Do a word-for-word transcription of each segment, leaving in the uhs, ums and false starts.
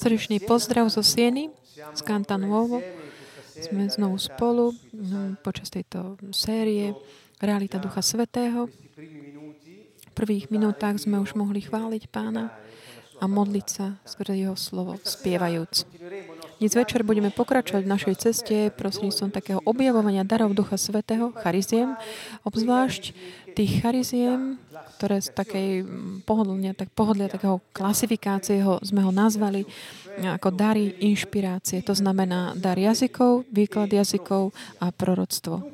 Srdečný pozdrav zo Sieny, z Cantanuovo. Sme znovu spolu počas tejto série Realita Ducha Svätého. V prvých minútach sme už mohli chváliť Pána a modliť sa skrze Jeho slovo, spievajúc. Dnes večer budeme pokračovať v našej ceste prostredníctvom takého objavovania darov Ducha Svätého, chariziem, obzvlášť tých chariziem, ktoré z takej pohodlne, tak pohodlia takého klasifikácie ho, sme ho nazvali ako dary inšpirácie. To znamená dar jazykov, výklad jazykov a proroctvo.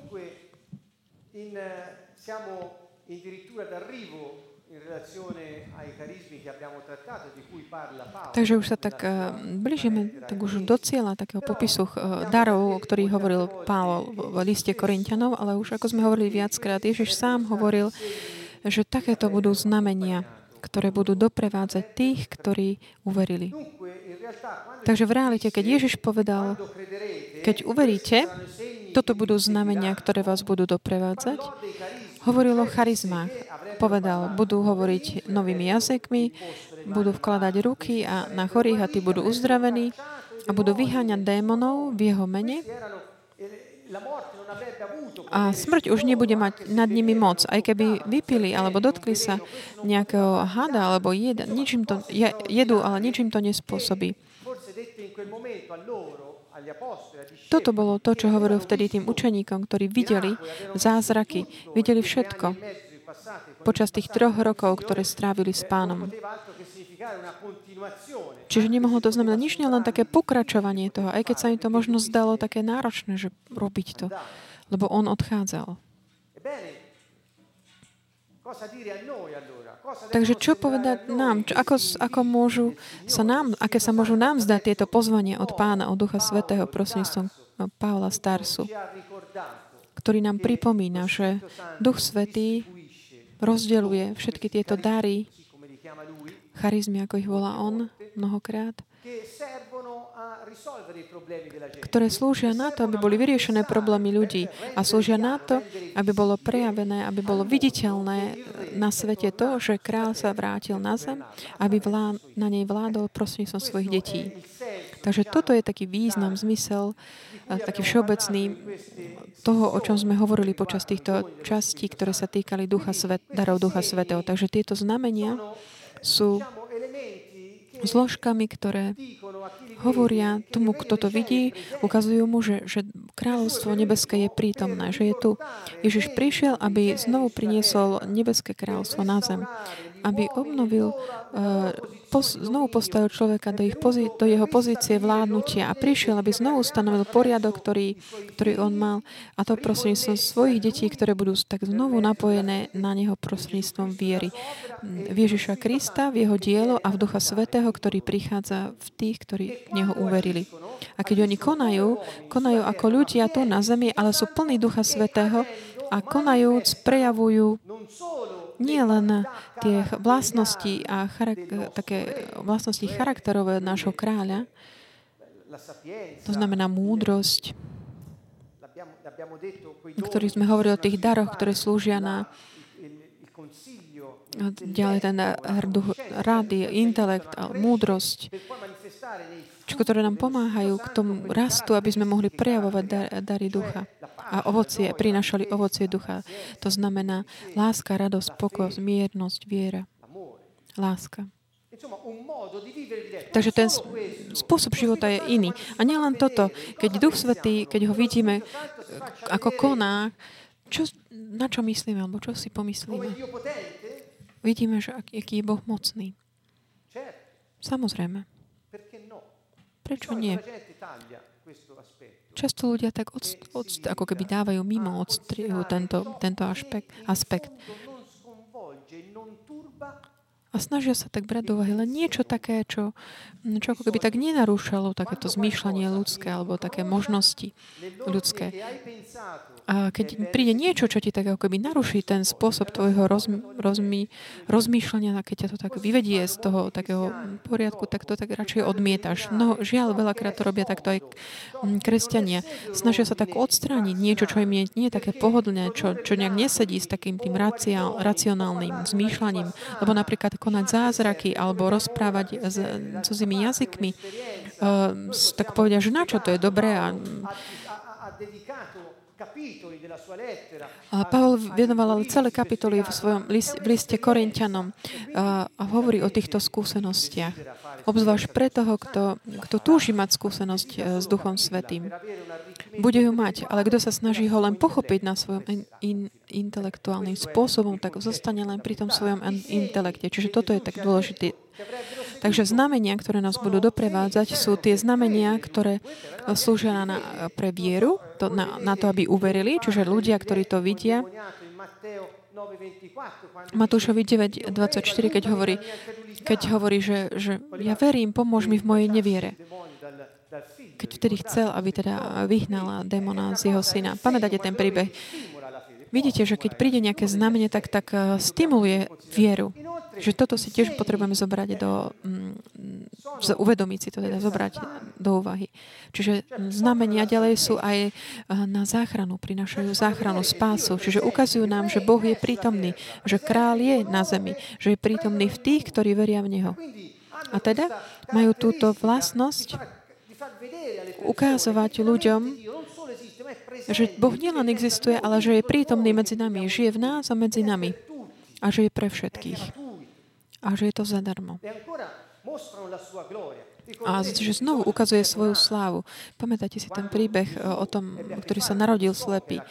Takže už sa tak blížime tak už do cieľa takého popisu darov, o ktorých hovoril Pavol v liste Korinťanov, ale už ako sme hovorili viackrát, Ježiš sám hovoril, že takéto budú znamenia, ktoré budú doprevádzať tých, ktorí uverili. Takže v realite, keď Ježiš povedal, keď uveríte, toto budú znamenia, ktoré vás budú doprevádzať, hovoril o charizmách. Povedal, budú hovoriť novými jazykmi, budú vkladať ruky a na chorých a tí budú uzdravení a budú vyháňať démonov v jeho mene. A smrť už nebude mať nad nimi moc. Aj keby vypili alebo dotkli sa nejakého hada alebo jeda, ničím to, jedú, ale ničím to nespôsobí. Toto bolo to, čo hovoril vtedy tým učeníkom, ktorí videli zázraky, videli všetko počas tých troch rokov, ktoré strávili s Pánom. Čiže nemohlo to znamenať nič, len také pokračovanie toho, aj keď sa im to možno zdalo také náročné, že robiť to, lebo on odchádzal. Takže čo povedať nám? Čo, ako, ako môžu sa nám, aké sa môžu nám zdať tieto pozvanie od Pána, od Ducha Svätého, prostredníctvom Pavla Starsu, ktorý nám pripomína, že Duch Svätý rozdeľuje všetky tieto dary, charizmy, ako ich volá on mnohokrát, ktoré slúžia na to, aby boli vyriešené problémy ľudí a slúžia na to, aby bolo prejavené, aby bolo viditeľné na svete to, že kráľ sa vrátil na zem, aby vlá- na nej vládol prostredníctvom svojich detí. Takže toto je taký význam, zmysel, taký všeobecný toho, o čom sme hovorili počas týchto častí, ktoré sa týkali Ducha Svet- darov Ducha Svätého. Takže tieto znamenia sú zložkami, ktoré hovoria tomu, kto to vidí, ukazujú mu, že, že kráľovstvo nebeské je prítomné, že je tu. Ježiš prišiel, aby znovu priniesol nebeské kráľovstvo na zem, aby obnovil, uh, pos, znovu postavil človeka do, ich pozí, do jeho pozície vládnutia a prišiel, aby znovu stanovil poriadok, ktorý, ktorý on mal, a to prostredníctvom svojich detí, ktoré budú tak znovu napojené na neho prostredníctvom viery v Ježiša Krista, v jeho dielo a v Ducha Svätého, ktorý prichádza v tých, ktorí v neho uverili. A keď oni konajú, konajú ako ľudia tu na zemi, ale sú plní Ducha Svätého a konajúc prejavujú nielen tie vlastnosti a charak- také vlastnosti charakterové nášho kráľa, to znamená múdrosť, o ktorých sme hovorili, o tých daroch, ktoré slúžia na ďalej ten duch rady, intelekt a múdrosť, ktoré nám pomáhajú k tomu rastu, aby sme mohli prejavovať dar, dary ducha a ovocie, prinášali ovocie ducha. To znamená láska, radosť, pokoj, miernosť, viera, láska. Takže ten spôsob života je iný. A nielen toto, keď Duch Svätý, keď ho vidíme, ako koná, čo, na čo myslíme, alebo čo si pomyslíme? Vidíme, že aký je Boh mocný. Samozrejme. Prečo nie? Často ľudia tak odst- odst- ako keby dávajú mimo, odstrihujú tento, tento aspekt, aspekt. A snažia sa tak brať do úvahy len niečo také, čo, čo ako keby tak nenarúšalo takéto zmýšľanie ľudské alebo také možnosti ľudské. A keď príde niečo, čo ti tak ako keby naruší ten spôsob tvojho rozm, rozmý, rozmýšľania, keď ťa to tak vyvedie z toho takého poriadku, tak to tak radšej odmietaš. No žiaľ, veľakrát to robia takto aj kresťania. Snažia sa tak odstrániť niečo, čo im nie, nie je také pohodlné, čo, čo nejak nesedí s takým tým racionálnym zmýšľaním. Lebo napríklad konať zázraky alebo rozprávať s cudzými jazykmi, tak povedia, že na čo to je dobré. A A Pavol venoval celé kapitoly v svojom liste, v liste Korinťanom a, a hovorí o týchto skúsenostiach. Obzvlášť pre toho, kto, kto túži mať skúsenosť s Duchom Svätým. Bude ju mať, ale kto sa snaží ho len pochopiť na svojom in, in, intelektuálnym spôsobom, tak zostane len pri tom svojom intelekte. Čiže toto je tak dôležité. Takže znamenia, ktoré nás budú doprevádzať, sú tie znamenia, ktoré slúžia na, pre vieru, to, na, na to, aby uverili. Čiže ľudia, ktorí to vidia. Matúšovi deväť dvadsaťštyri, keď hovorí, keď hovorí že, že ja verím, pomôž mi v mojej neviere. Keď vtedy chcel, aby teda vyhnala démona z jeho syna. Pamätáte ten príbeh? Vidíte, že keď príde nejaké znamenie, tak, tak stimuluje vieru. Že toto si tiež potrebujeme zobrať do... uvedomiť si to, teda zobrať do úvahy. Čiže znamenia ďalej sú aj na záchranu, prinášajú záchranu, spásu. Čiže ukazujú nám, že Boh je prítomný, že král je na zemi, že je prítomný v tých, ktorí veria v Neho. A teda majú túto vlastnosť ukázovať ľuďom, že Boh nielen existuje, ale že je prítomný medzi nami, žije v nás a medzi nami a že je pre všetkých a že je to zadarmo. A že znovu ukazuje svoju slávu. Pamätáte si ten príbeh o tom, ktorý sa narodil slepý?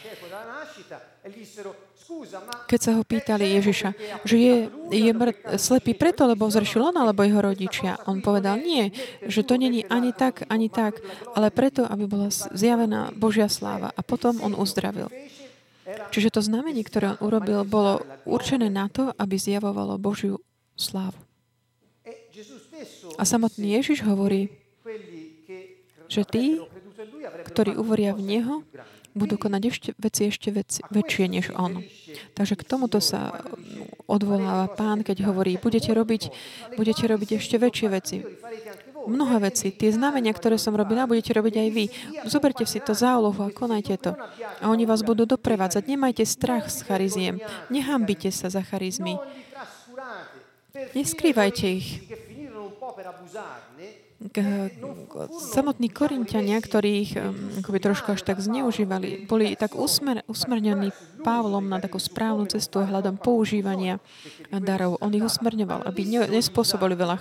Keď sa ho pýtali Ježiša, že je, je mŕ, slepý preto, lebo zrešil on alebo jeho rodičia. On povedal, nie, že to není ani tak, ani tak, ale preto, aby bola zjavená Božia sláva. A potom on uzdravil. Čiže to znamenie, ktoré on urobil, bolo určené na to, aby zjavovalo Božiu slávu. A samotný Ježiš hovorí, že tí, ktorí uvoria v Neho, budú konať ešte veci ešte veci, väčšie než on. Takže k tomuto sa odvoláva Pán, keď hovorí, budete robiť, budete robiť ešte väčšie veci. Mnohé veci. Tie znamenia, ktoré som robila, budete robiť aj vy. Zoberte si to za úlohu a konajte to. A oni vás budú doprevádzať. Nemajte strach z charizmiem. Nehambite sa za charizmy. Neskrývajte ich. Samotní Korinťania, ktorí ich akoby trošku až tak zneužívali, boli tak usmer, usmernení Pavlom na takú správnu cestu hľadom používania darov. On ich usmerňoval, aby ne, nespôsobili veľa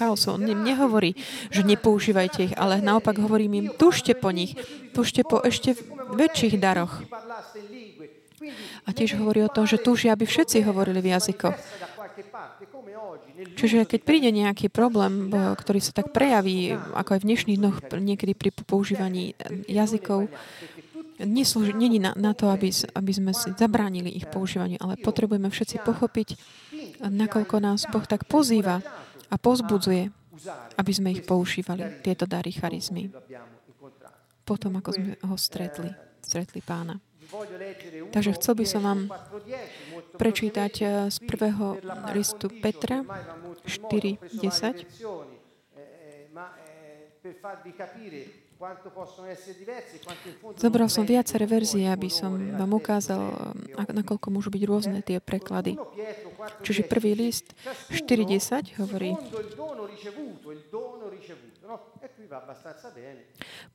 chaosu. On im nehovorí, že nepoužívajte ich, ale naopak hovorím im, tužte po nich, tužte po ešte väčších daroch. A tiež hovorí o tom, že túžia, aby všetci hovorili v jazykoch. Čiže keď príde nejaký problém, ktorý sa tak prejaví, ako aj v dnešných dňoch niekedy pri používaní jazykov, nie je na, na to, aby, aby sme si zabránili ich používaniu, ale potrebujeme všetci pochopiť, nakoľko nás Boh tak pozýva a pozbudzuje, aby sme ich používali, tieto dary charizmy. Potom, ako sme ho stretli, stretli Pána. Takže chcel by som vám prečítať z prvého listu Petra štyri desať. Zobral som viaceré verzie, aby som vám ukázal, nakoľko môžu byť rôzne tie preklady. Čiže prvý list štyri desať hovorí: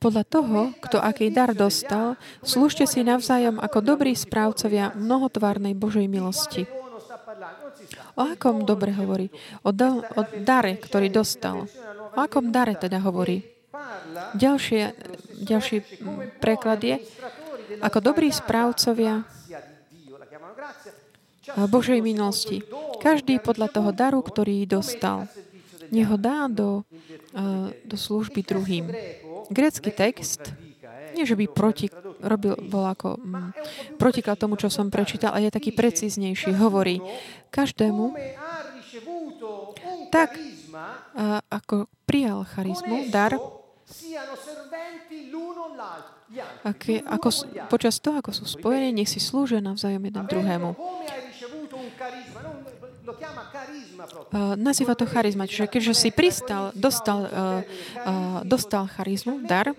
podľa toho, kto aký dar dostal, slúžte si navzájom ako dobrí správcovia mnohotvárnej Božej milosti. O akom dobre hovorí? O, do, o dare, ktorý dostal. O akom dare teda hovorí? Ďalšie, ďalší preklad je ako dobrí správcovia Božej milosti. Každý podľa toho daru, ktorý dostal. Nech ho dá do, do služby druhým. Grécky text, nie že by proti, robil, bol ako protiklad tomu, čo som prečítal, ale je taký precíznejší. Hovorí každému tak, ako prijal charizmu, dar, Aké, ako, počas toho, ako sú spojení, nech si slúžia navzájom jeden druhému. Uh, nazýva to charizma, čiže keďže si pristal, dostal, uh, uh, dostal charizmu, dar.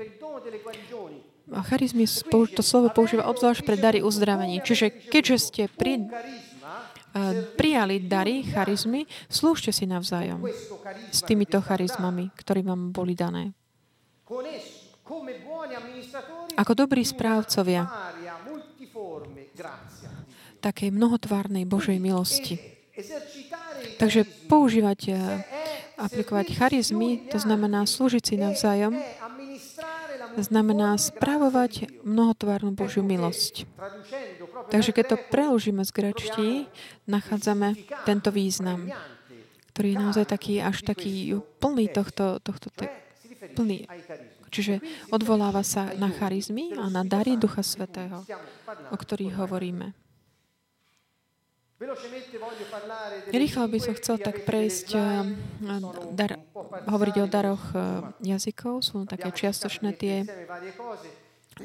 A charizmy, to slovo používa obzvlášť pre dary uzdravení. Čiže keďže ste pri, uh, prijali dary, charizmy, slúžte si navzájom s týmito charizmami, ktoré vám boli dané. Ako dobrí správcovia takej mnohotvárnej Božej milosti. Takže používať a aplikovať charizmy, to znamená slúžiť si navzájom, znamená spravovať mnohotvárnu Božiu milosť. Takže keď to preložíme z gréčtiny, nachádzame tento význam, ktorý je naozaj taký, až taký plný tohto, tohto te- plný. Čiže odvoláva sa na charizmy a na dary Ducha Svätého, o ktorých hovoríme. Rýchlo by som chcel tak prejsť, dar, hovoriť o daroch jazykov, sú také čiastočné tie,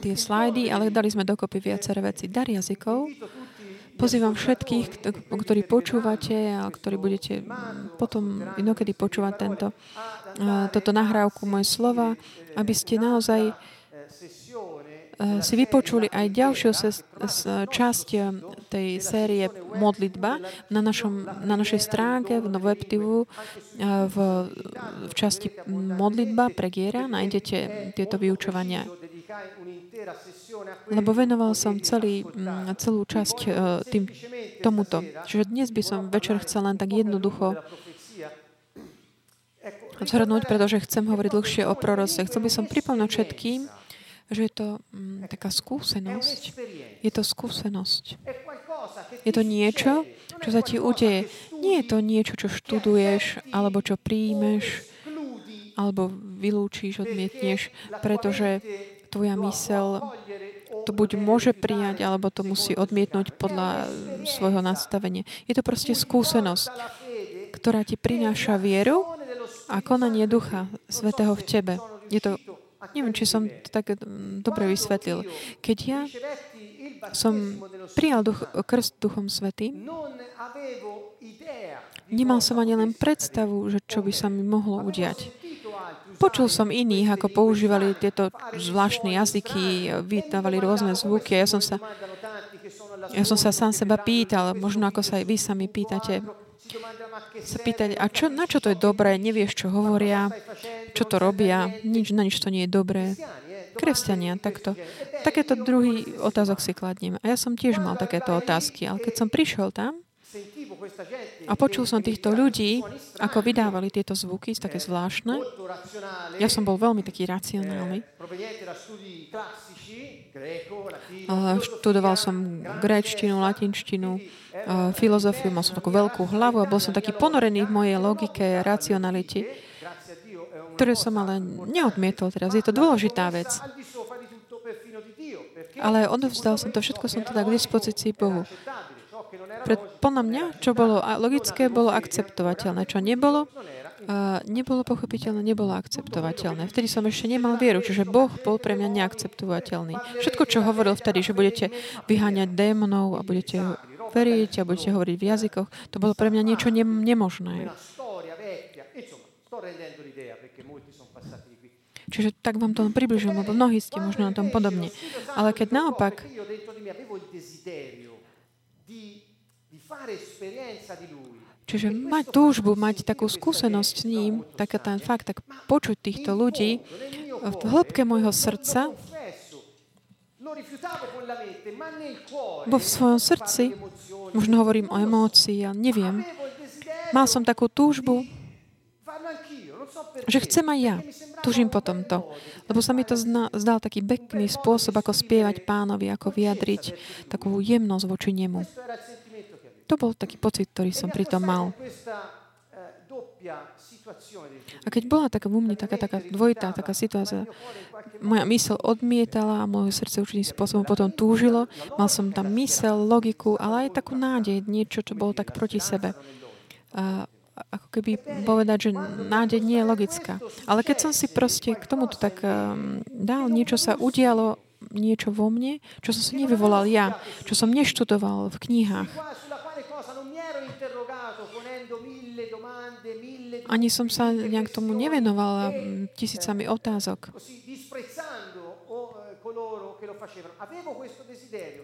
tie slajdy, ale dali sme dokopy viaceré veci. Dar jazykov. Pozývam všetkých, ktorí počúvate a ktorí budete potom inokedy počúvať tento, toto nahrávku Moje slova, aby ste naozaj si vypočuli aj ďalšiu časť tej série Modlitba na, našom, na našej stránke v webtivu v, v časti Modlitba pre Giera nájdete tieto vyučovania. Lebo venoval som celý, celú časť tým, tomuto. Čiže dnes by som večer chcel len tak jednoducho zhrnúť, pretože chcem hovoriť dlhšie o proroctve. Chcel by som pripomnúť všetkým, že je to m, taká skúsenosť. Je to skúsenosť. Je to niečo, čo sa ti udeje. Nie je to niečo, čo študuješ, alebo čo príjmeš, alebo vylúčíš, odmietneš, pretože tvoja myseľ to buď môže prijať, alebo to musí odmietnúť podľa svojho nastavenia. Je to proste skúsenosť, ktorá ti prináša vieru a konanie Ducha Svätého v tebe. Je to Neviem, či som to tak dobre vysvetlil. Keď ja som prijal duch, krst Duchom Svätým, nemal som ani len predstavu, že čo by sa mi mohlo udiať. Počul som iných, ako používali tieto zvláštne jazyky, vytávali rôzne zvuky. Ja som sa, ja som sa sám seba pýtal, možno ako sa aj vy sami pýtate, sa pýtať, a čo, na čo to je dobré, nevieš, čo hovoria, čo to robia, nič, na nič to nie je dobré. Kresťania, takto. Takéto druhý otázok si kladním. A ja som tiež mal takéto otázky, ale keď som prišiel tam a počul som týchto ľudí, ako vydávali tieto zvuky, také zvláštne, ja som bol veľmi taký racionálny. Študoval som gréčtinu, latinčtinu, filozofiu, mal som takú veľkú hlavu a bol som taký ponorený v mojej logike a racionalite, ktoré som ale neodmietol teraz. Je to dôležitá vec. Ale odovzdal som to, všetko som teda k dispozícii Bohu. Pred, podľa mňa, čo bolo logické, bolo akceptovateľné. Čo nebolo, nebolo pochopiteľné, nebolo akceptovateľné. Vtedy som ešte nemal vieru, čiže Boh bol pre mňa neakceptovateľný. Všetko, čo hovoril vtedy, že budete vyháňať démonov a budete veriť a budete hovoriť v jazykoch, to bolo pre mňa niečo ne- nemožné. Čiže tak vám to približím, lebo mnohí ste možno na tom podobne. Ale keď naopak čiže mať túžbu, mať takú skúsenosť s ním, tak ten fakt, tak počuť týchto ľudí v hĺbke môjho srdca, bo v svojom srdci, možno hovorím o emócii, ja neviem, mal som takú túžbu, že chcem aj ja. Tužím po tomto. Lebo sa mi to zna, zdal taký pekný spôsob, ako spievať Pánovi, ako vyjadriť takú jemnosť voči nemu. To bol taký pocit, ktorý som pri tom mal. A keď bola taká vo mne taká, taká dvojitá taká situácia, moja myseľ odmietala a moje srdce určitým spôsobom potom túžilo. Mal som tam myseľ, logiku, ale aj takú nádej, niečo, čo bolo tak proti sebe. A ako keby povedať, že nádej nie je logická. Ale keď som si proste k tomuto tak um, dal, niečo sa udialo, niečo vo mne, čo som si nevyvolal ja, čo som neštudoval v knihách. Ani som sa nejak tomu nevenovala tisícami otázok.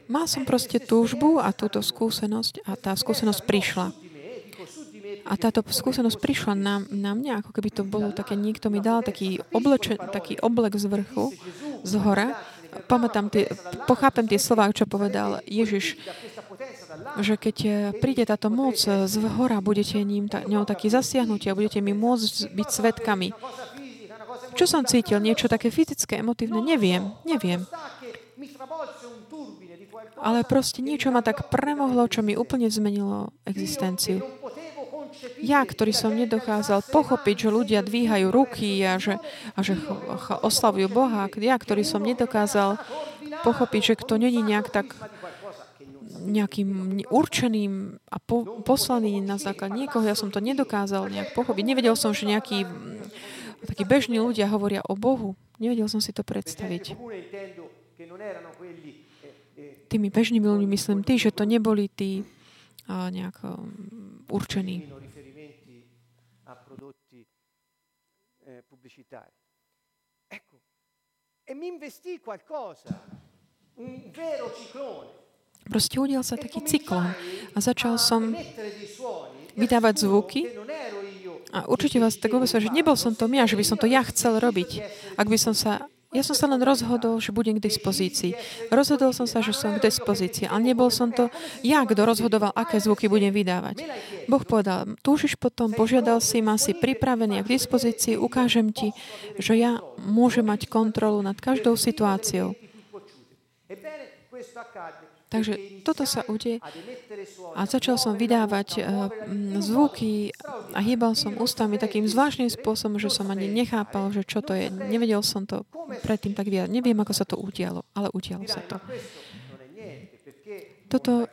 Mal som proste túžbu a túto skúsenosť a tá skúsenosť prišla. A táto skúsenosť prišla na, na mňa, ako keby to bolo také, niekto mi dal taký, obleče, taký oblek z vrchu, z hora. Pamätám tie, pochápem tie slová, čo povedal Ježiš, že keď príde táto moc z hora, budete ním, ta, ňou taký zasiahnutí a budete mi môcť byť svedkami. Čo som cítil? Niečo také fyzické, emotívne? Neviem, neviem. Ale proste niečo ma tak premohlo, čo mi úplne zmenilo existenciu. Ja, ktorý som nedokázal pochopiť, že ľudia dvíhajú ruky a že, a že oslavujú Boha. Ja, ktorý som nedokázal pochopiť, že kto není nejak tak nejakým určeným a po, poslaný na základ niekoho. Ja som to nedokázal nejak pochopiť. Nevedel som, že nejakí takí bežní ľudia hovoria o Bohu. Nevedel som si to predstaviť. Tými bežnými ľuďmi myslím tí, že to neboli tí nejak určený. Proste udial sa taký cyklón a začal som vydávať zvuky a určite vás tak uvesom, že nebol som to ja, že by som to ja chcel robiť. Ak by som sa Ja som sa len rozhodol, že budem k dispozícii. Rozhodol som sa, že som k dispozícii, ale nebol som to ja, kto rozhodoval, aké zvuky budem vydávať. Boh povedal, túžiš potom, požiadal si ma, si pripravený a k dispozícii, ukážem ti, že ja môžem mať kontrolu nad každou situáciou. Takže toto sa udeje a začal som vydávať zvuky a hýbal som ústami takým zvláštnym spôsobom, že som ani nechápal, že čo to je. Nevedel som to predtým tak viac. Neviem, ako sa to udialo, ale udialo sa to. Toto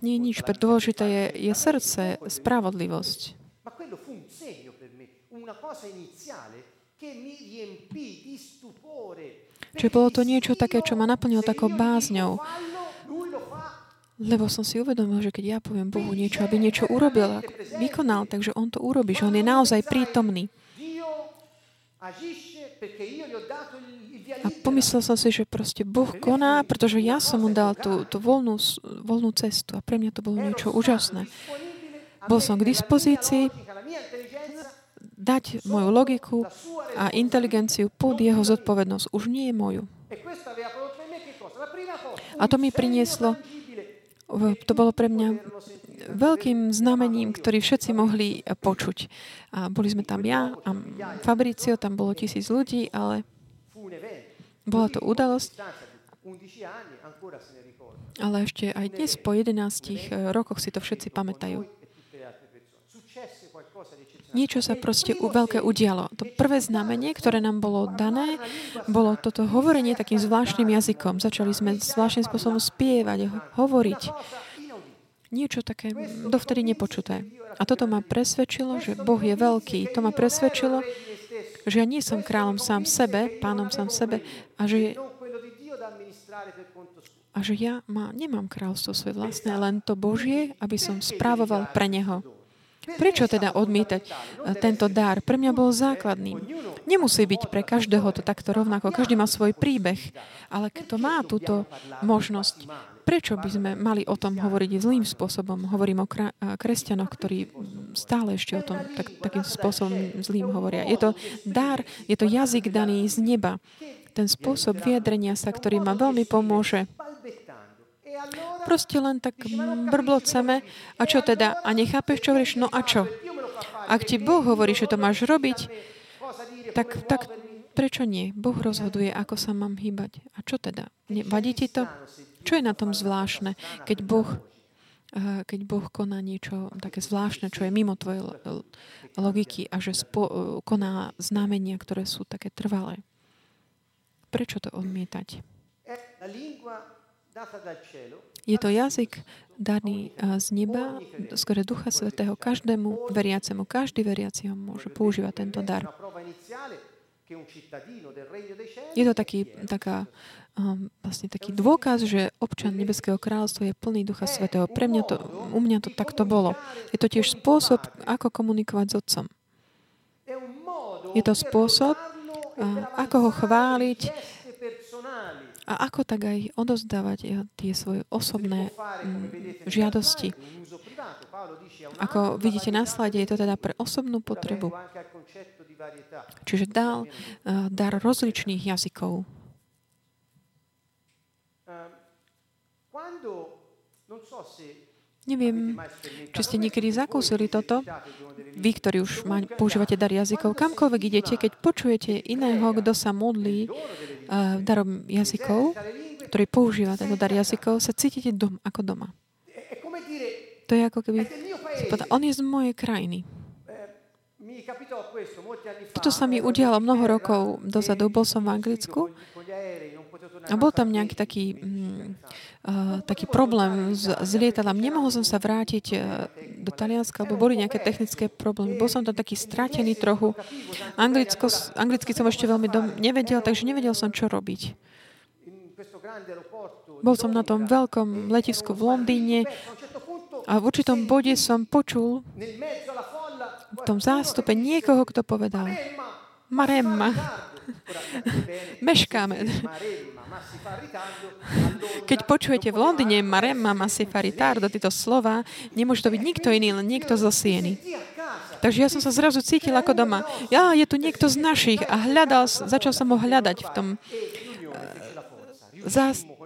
nie je nič, pretože dôležité je, je srdce, spravodlivosť. Čiže bolo to niečo také, čo ma naplnilo takou bázňou. Lebo som si uvedomil, že keď ja poviem Bohu niečo, aby niečo urobil, vykonal, takže On to urobí, že On je naozaj prítomný. A pomyslel som si, že proste Boh koná, pretože ja som mu dal tú, tú voľnú, voľnú cestu a pre mňa to bolo niečo úžasné. Bol som k dispozícii dať moju logiku a inteligenciu pod jeho zodpovednosť. Už nie je moju. A to mi prinieslo, to bolo pre mňa veľkým znamením, ktorý všetci mohli počuť. A boli sme tam ja a Fabricio, tam bolo tisíc ľudí, ale bola to udalosť. Ale ešte aj dnes po jedenástich rokoch si to všetci pamätajú. Niečo sa proste veľké udialo. To prvé znamenie, ktoré nám bolo dané, bolo toto hovorenie takým zvláštnym jazykom. Začali sme zvláštnym spôsobom spievať, hovoriť. Niečo také dovtedy nepočuté. A toto ma presvedčilo, že Boh je veľký. To ma presvedčilo, že ja nie som kráľom sám sebe, pánom sám sebe, a že, a že ja má, nemám kráľstvo svoje vlastné, len to Božie, aby som správoval pre Neho. Prečo teda odmietať tento dar? Pre mňa bol základný. Nemusí byť pre každého to takto rovnako. Každý má svoj príbeh, ale kto má túto možnosť, prečo by sme mali o tom hovoriť zlým spôsobom? Hovorím o kresťanoch, ktorí stále ešte o tom tak, takým spôsobom zlým hovoria. Je to dar, je to jazyk daný z neba. Ten spôsob vyjadrenia sa, ktorý ma veľmi pomôže. Proste len tak brbloceme. A čo teda? A nechápeš, čo hovoríš? No a čo? Ak ti Boh hovorí, že to máš robiť, tak, tak prečo nie? Boh rozhoduje, ako sa mám hýbať. A čo teda? Vadí ti to? Čo je na tom zvláštne, keď Boh, keď boh koná niečo také zvláštne, čo je mimo tvojej logiky a že spo- koná znamenia, ktoré sú také trvalé? Prečo to odmietať? Je to jazyk daný z neba, skrze Ducha Svätého, každému veriacemu. Každý veriaci ho môže používať tento dar. Je to taký, taká, vlastne taký dôkaz, že občan Nebeského kráľovstva je plný Ducha Svätého. Pre mňa to, u mňa to takto bolo. Je to tiež spôsob, ako komunikovať s Otcom. Je to spôsob, ako ho chváliť, A ako tak aj odovzdávať tie svoje osobné žiadosti. Ako vidíte na slajde, je to teda pre osobnú potrebu. Čiže dal dar rozličných jazykov. Neviem, či ste niekedy zakúsili toto. Vy, ktorí už ma, používate dar jazykov, kamkoľvek idete, keď počujete iného, kto sa modlí uh, darom jazykov, ktorý používa tento dar jazykov, sa cítite dom, ako doma. To je ako keby... On je z mojej krajiny. Toto sa mi udialo mnoho rokov dozadu. Bol som v Anglicku a bol tam nejaký taký, uh, taký problém s, s lietadlom. Nemohol som sa vrátiť do Talianska, lebo boli nejaké technické problémy. Bol som tam taký stratený trochu. Anglicko, anglicky som ešte veľmi dom, nevedel, takže nevedel som, čo robiť. Bol som na tom veľkom letisku v Londýne a v určitom bode som počul v tom zástupe niekoho, kto povedal Maremma. Meškáme. Keď počujete v Londýne Maremma, ma si faritardo, tieto slova, nemôže to byť nikto iný, len niekto zo Sieny. Takže ja som sa zrazu cítil ako doma. Ja, je tu niekto z našich a hľadal, začal som ho hľadať v tom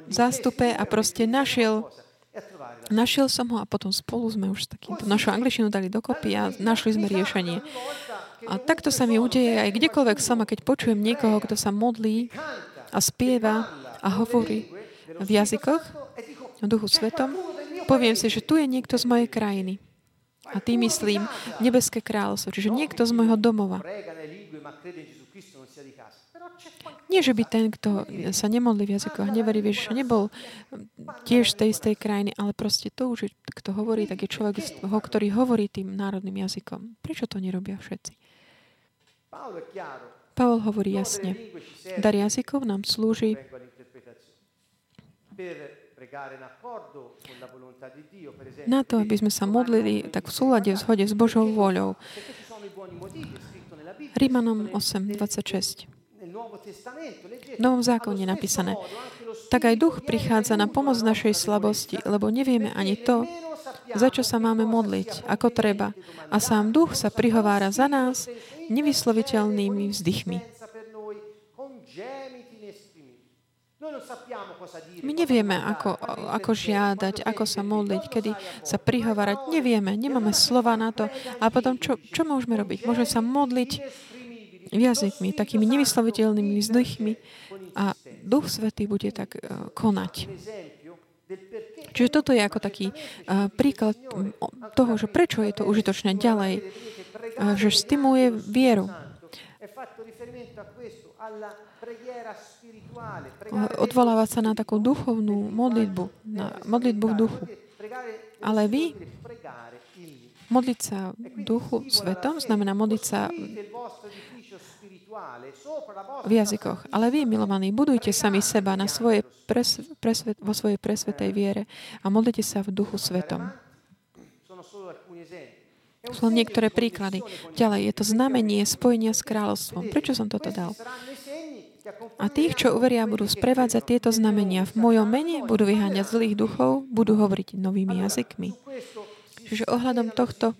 zástupe a proste našiel Našiel som ho a potom spolu sme už takýmto našu angličtinu dali dokopy a našli sme riešenie. A takto sa mi udeje aj kdekoľvek som, a keď počujem niekoho, kto sa modlí a spieva a hovorí v jazykoch, v Duchu Svetom, poviem si, že tu je niekto z mojej krajiny. A tým myslím Nebeské kráľovstvo, čiže niekto z mojho domova. Nie, že by ten, kto sa nemodlí v jazykoch a neverí v Ježiša, nebol tiež z tej istej krajiny, ale proste to už, kto hovorí, tak je človek, ktorý hovorí tým národným jazykom. Prečo to nerobia všetci? Pavol hovorí jasne. Dar jazykov nám slúži na to, aby sme sa modlili tak v súlade, v zhode s Božou vôľou. Rímanom osem dvadsaťšesť. V Novom zákone je napísané: tak aj duch prichádza na pomoc našej slabosti, lebo nevieme ani to, za čo sa máme modliť, ako treba. A sám duch sa prihovára za nás nevysloviteľnými vzdychmi. My nevieme, ako, ako žiadať, ako sa modliť, kedy sa prihovárať. Nevieme, nemáme slova na to. A potom, čo, čo môžeme robiť? Môžeme sa modliť v jazykmi, takými nevysloviteľnými vzdychmi a Duch Svätý bude tak uh, konať. Čiže toto je ako taký uh, príklad toho, že prečo je to užitočné ďalej, uh, že stimuluje vieru. Odvolávať sa na takú duchovnú modlitbu, na modlitbu v duchu. Ale vy, modliť sa v duchu svetom, znamená modliť sa v jazykoch. Ale vy, milovaní, budujte sami seba na svoje pres, presvet, vo svojej presvetej viere a modlite sa v duchu svetom. Sú niektoré príklady. Ďalej, je to znamenie spojenia s kráľovstvom. Prečo som toto dal? A tých, čo uveria, budú sprevádzať tieto znamenia. V mojom mene budú vyháňať zlých duchov, budú hovoriť novými jazykmi. Čiže ohľadom tohto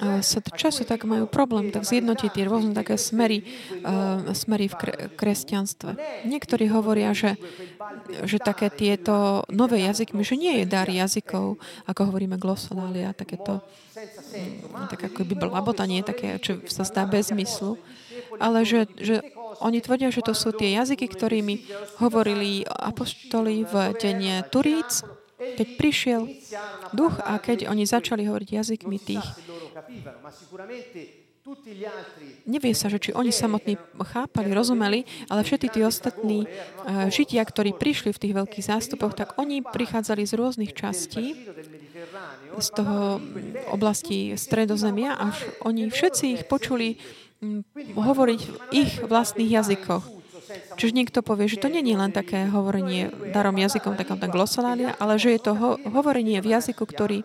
a sa času tak majú problém tak zjednotiť tie rôzne také smery, uh, smery v kre- kresťanstve. Niektorí hovoria, že, že také tieto nové jazyky, že nie je dar jazykov, ako hovoríme glosolália, takéto um, tak ako by blabotanie, také, čo sa zdá bez zmyslu, ale že, že oni tvrdia, že to sú tie jazyky, ktorými hovorili apoštoli v dene Turíc, keď prišiel duch a keď oni začali hovoriť jazykmi tých. Nevie sa, že či oni samotní chápali, rozumeli, ale všetci tí ostatní Židia, ktorí prišli v tých veľkých zástupoch, tak oni prichádzali z rôznych častí, z toho oblasti Stredozemia a oni všetci ich počuli hovoriť v ich vlastných jazykoch. Čiže niekto povie, že to není len také hovorenie darom jazykom, takom tam glosolália, ale že je to ho- hovorenie v jazyku, ktorý,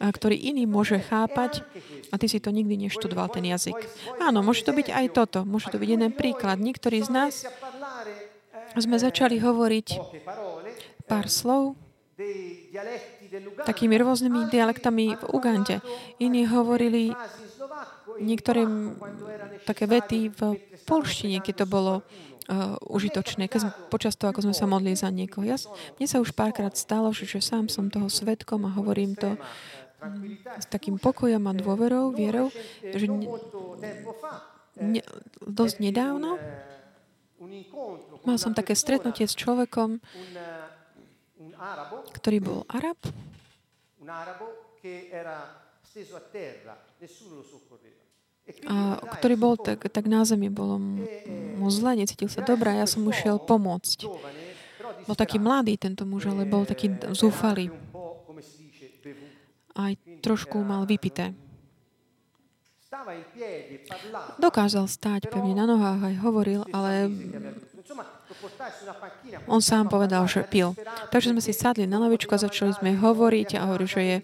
ktorý iný môže chápať a ty si to nikdy neštudoval, ten jazyk. Áno, môže to byť aj toto. Môže to byť jeden príklad. Niektorí z nás sme začali hovoriť pár slov takými rôznymi dialektami v Ugande. Iní hovorili niektoré také vety v polštine, keď to bolo uh, užitočné, keď sme, počas toho, ako sme sa modlili za niekoho. Ja, mne sa už párkrát stalo, že, že sám som toho svedkom a hovorím to um, s takým pokojom a dôverou, vierou, že ne, ne, dosť nedávno mal som také stretnutie s človekom, ktorý bol Arab, a ktorý bol tak, tak na zemi, bolo mu zle, necítil sa dobre, ja som mu šiel pomôcť. Bol taký mladý tento muž, ale bol taký zúfalý. Aj trošku mal vypité. Dokázal stáť pevne na nohách, aj hovoril, ale on sám povedal, že pil. Takže sme si sadli na lavičku a začali sme hovoriť a hovoril, že je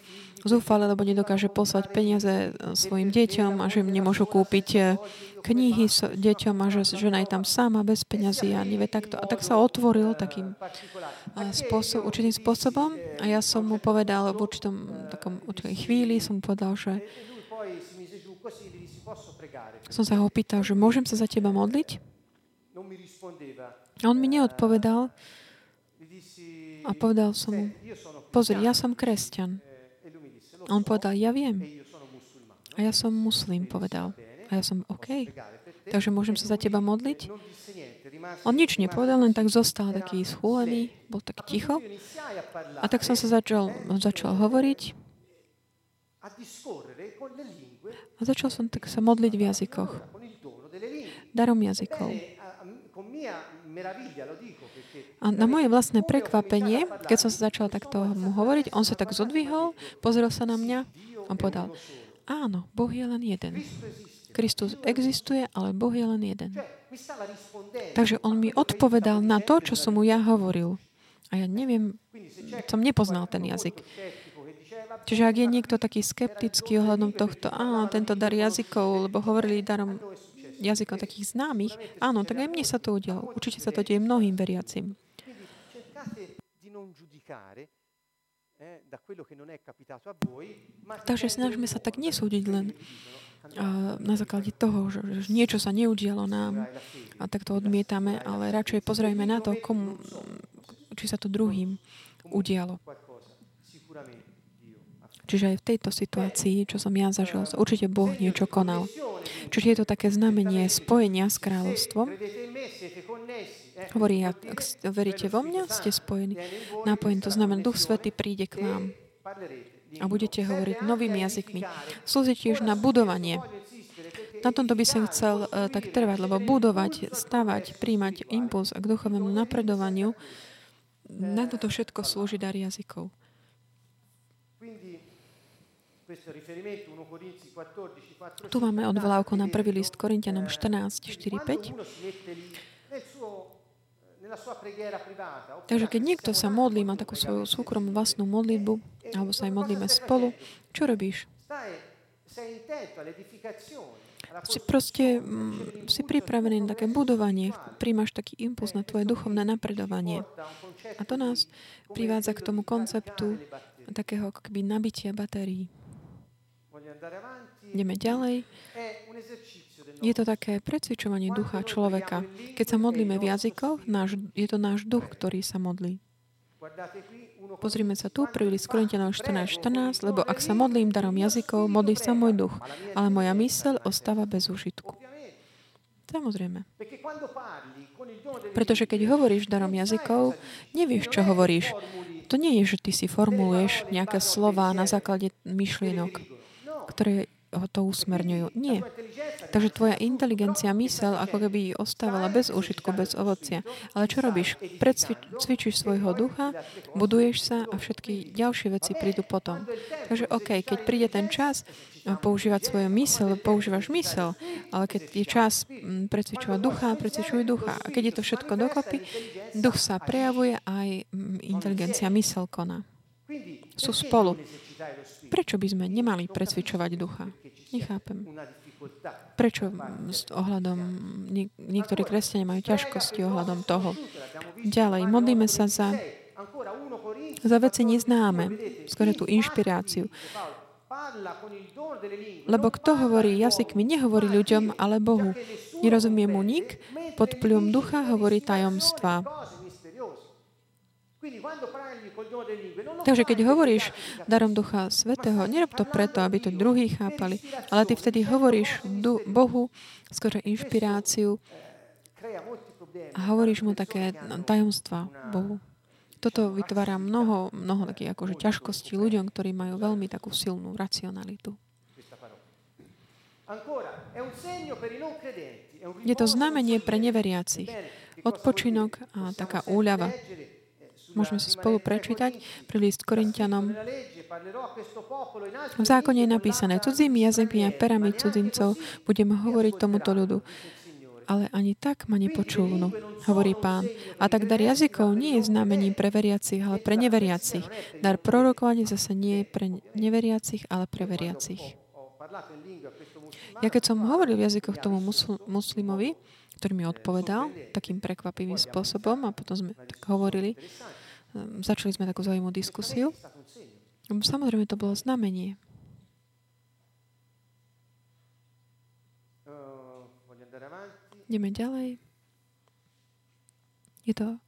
zúfale, lebo nedokáže poslať peniaze svojim deťom a že im nemôžu kúpiť knihy s deťom a že žena je tam sama bez peňazí a nevie takto. A tak sa otvoril takým spôsob, určitým spôsobom a ja som mu povedal v určitom takom chvíli, som mu povedal, že som sa ho pýtal, že môžem sa za teba modliť? A on mi neodpovedal a povedal som mu, pozri, ja som kresťan. A on povedal, ja viem. A ja som muslim, povedal. A ja som, OK, takže môžem sa za teba modliť? On nič nepovedal, len tak zostal taký schúlený, bol tak ticho. A tak som sa začal, začal hovoriť a začal som tak sa modliť v jazykoch. Darom jazykov. A na moje vlastné prekvapenie, keď som sa začala takto mu hovoriť, on sa tak zodvihol, pozrel sa na mňa a povedal, áno, Boh je len jeden. Kristus existuje, ale Boh je len jeden. Takže on mi odpovedal na to, čo som mu ja hovoril. A ja neviem, som nepoznal ten jazyk. Čiže ak je niekto taký skeptický ohľadom tohto, áno, tento dar jazykov, lebo hovorili darom jazykom takých známych, áno, tak aj mne sa to udialo. Určite sa to deje mnohým veriacim. Takže snažme sa tak nesúdiť len na základe toho, že niečo sa neudialo nám a tak to odmietame, ale radšej pozrejme na to, komu, či sa to druhým udialo. Čiže aj v tejto situácii, čo som ja zažil, určite Boh niečo konal. Čiže je to také znamenie spojenia s kráľovstvom. Hovorí, ak veríte vo mňa, ste spojení. Nápojení, to znamená, Duch Svätý príde k vám a budete hovoriť novými jazykmi. Slúži tiež na budovanie. Na tomto by som chcel uh, tak trvať, lebo budovať, stavať, príjmať impuls a k duchovnému napredovaniu, na toto všetko slúži dar jazykov. Tu máme odvolávku na prvý list Korinťanom štrnásť štyri päť. Takže keď niekto sa modlí, má takú svoju súkromnú vlastnú modlitbu, alebo sa aj modlíme spolu, čo robíš? Si proste m, si pripravený na také budovanie, príjmaš taký impuls na tvoje duchovné napredovanie. A to nás privádza k tomu konceptu takého akoby nabitia batérií. Ideme ďalej. Je to také precvičovanie ducha človeka. Keď sa modlíme v jazykoch, náš, je to náš duch, ktorý sa modlí. Pozrime sa tu, prvý list Korinťanom štrnásť štrnásť, lebo ak sa modlím darom jazykov, modlí sa môj duch, ale moja myseľ ostáva bez úžitku. Samozrejme. Pretože keď hovoríš darom jazykov, nevieš, čo hovoríš. To nie je, že ty si formuluješ nejaké slova na základe myšlienok, ktoré ho to usmerňujú. Nie. Takže tvoja inteligencia, myseľ, ako keby ostávala bez úžitku, bez ovocia. Ale čo robíš? Cvičíš svojho ducha, buduješ sa a všetky ďalšie veci prídu potom. Takže OK, keď príde ten čas používať svoju myseľ, používaš myseľ, ale keď je čas precvičovať ducha, precvičuj ducha. A keď je to všetko dokopy, duch sa prejavuje aj inteligencia, myseľ koná. Sú spolu. Prečo by sme nemali precvičovať ducha? Nechápem. Prečo s ohľadom niek- niektorí kresťania majú ťažkosti ohľadom toho? Ďalej, modlíme sa za, za veci neznáme. Skôr tú inšpiráciu. Lebo kto hovorí jazykmi, nehovorí ľuďom, ale Bohu. Nerozumie mu nik, pod vplyvom ducha hovorí tajomstvá. Takže keď hovoríš darom Ducha Svätého, nerob to preto, aby to druhí chápali, ale ty vtedy hovoríš Bohu skôr inšpiráciu a hovoríš mu také tajomstvá Bohu. Toto vytvára mnoho, mnoho takých akože ťažkostí ľuďom, ktorí majú veľmi takú silnú racionalitu. Je to znamenie pre neveriacich. Odpočinok a taká úľava. Môžeme si spolu prečítať pri list Korinťanom. V zákone je napísané, cudzými jazykmi a perami cudzincov budem hovoriť tomuto ľudu. Ale ani tak ma nepočúvnu, hovorí Pán. A tak dar jazykov nie je znamením pre veriacich, ale pre neveriacich. Dar prorokovania zase nie je pre neveriacich, ale pre veriacich. Ja keď som hovoril v jazykoch tomu musl- muslimovi, ktorý mi odpovedal takým prekvapivým spôsobom a potom sme tak hovorili. Začali sme takú zaujímavú diskusiu. Samozrejme, to bolo znamenie. Ideme ďalej. Je to...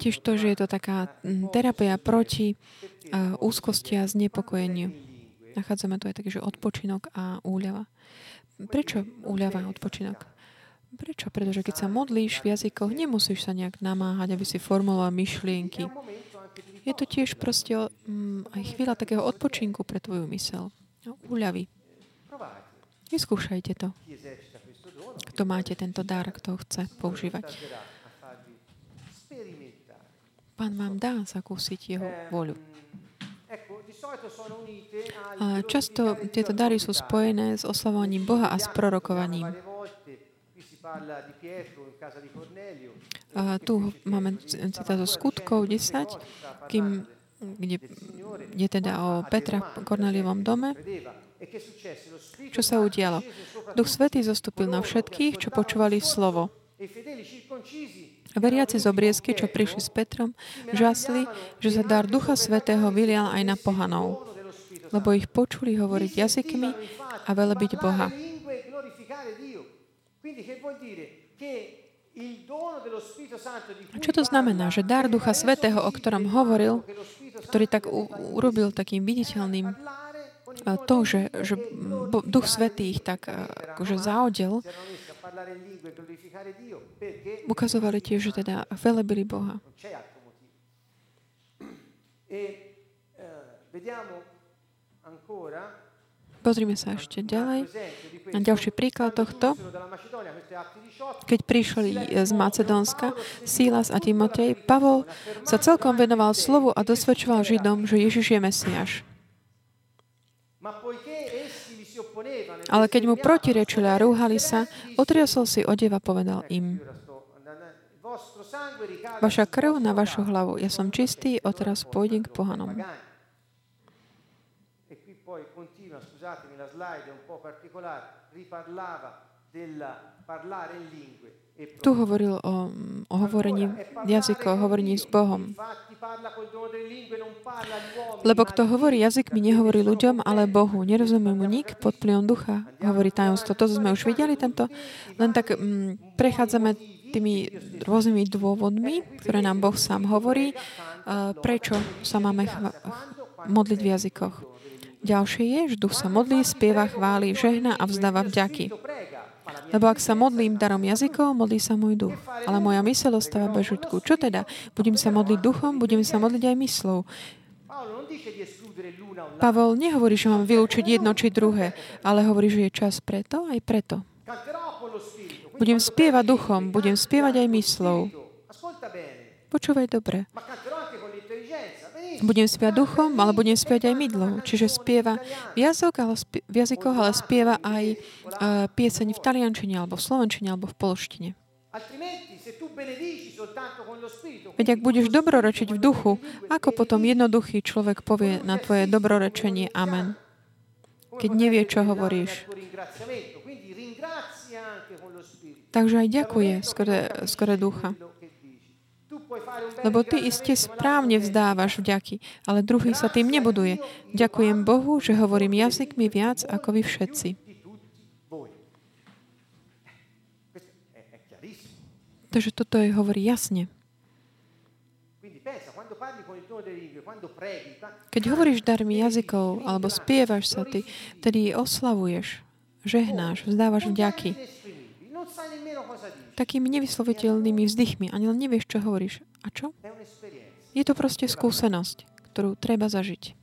Tiež to, že je to taká terapia proti úzkosti a znepokojeniu. Nachádzame tu aj taký, že odpočinok a úľava. Prečo úľava a odpočinok? Prečo? Pretože keď sa modlíš v jazykoch, nemusíš sa nejak namáhať, aby si formuloval myšlienky. Je to tiež proste aj chvíľa takého odpočinku pre tvoju myseľ. Úľavy. Vyskúšajte to. Kto máte tento dar, kto ho chce používať. Pán vám dá zakúsiť jeho voľu. A často tieto dary sú spojené s oslavovaním Boha a s prorokovaním. A tu máme citát zo Skutkov desať, kým, kde je teda o Petra v Korneliovom dome. Čo sa udialo? Duch Svätý zostúpil na všetkých, čo počúvali slovo. A veriaci z obriezky, čo prišli s Petrom, žasli, že sa dar Ducha Svätého vylial aj na pohanov, lebo ich počuli hovoriť jazykmi a velebiť Boha. A čo to znamená, že dar Ducha Svätého, o ktorom hovoril, ktorý tak u- urobil takým viditeľným, to, že, že Duch Svätý ich tak akože zaodel, ukazovali tiež, že teda velebili Boha. Pozrime sa ešte ďalej. A ďalší príklad tohto. Keď prišli z Macedónska Sílas a Timotej, Pavol sa celkom venoval slovu a dosvedčoval Židom, že Ježiš je Mesiáš. Ale keď mu protirečili a rúhali sa, otriasol si odev a povedal im: vaša krv na vašu hlavu, ja som čistý, odteraz pôjdem k pohanom. Tu hovoril o, o hovorení jazyko, o hovorení s Bohom. Lebo kto hovorí jazykmi, nehovorí ľuďom, ale Bohu. Nerozumie mu nik, pod vplyvom ducha hovorí tajomstvo. To sme už videli, tento. Len tak m, prechádzame tými rôznymi dôvodmi, ktoré nám Boh sám hovorí, prečo sa máme chva- modliť v jazykoch. Ďalšie je, že duch sa modlí, spieva, chváli, žehná a vzdáva vďaky. Lebo ak sa modlím darom jazykov, modlí sa môj duch. Ale moja myseľ ostáva bez žitku. Čo teda? Budem sa modliť duchom, budem sa modliť aj myslou. Pavol nehovorí, že mám vylúčiť jedno či druhé, ale hovorí, že je čas preto aj preto. Budem spievať duchom, budem spievať aj myslou. Počúvaj dobre. Budem spievať duchom, ale budem spievať aj mydlou. Čiže spieva v jazykoch, ale spieva aj uh, pieseň v taliančine, alebo v slovenčine, alebo v polštine. Veď ak budeš dobrorečeť v duchu, ako potom jednoduchý človek povie na tvoje dobrorečenie amen, keď nevie, čo hovoríš. Takže aj ďakuje skore, skore ducha. Lebo ty iste správne vzdávaš vďaky, ale druhý sa tým nebuduje. Ďakujem Bohu, že hovorím jazykmi viac ako vy všetci. Takže toto je hovorí jasne. Keď hovoríš darmi jazykov, alebo spievaš sa ty, tedy oslavuješ, žehnáš, vzdávaš vďaky. Takými nevysloviteľnými vzdychmi. Ani len nevieš, čo hovoríš. A čo? Je to proste skúsenosť, ktorú treba zažiť.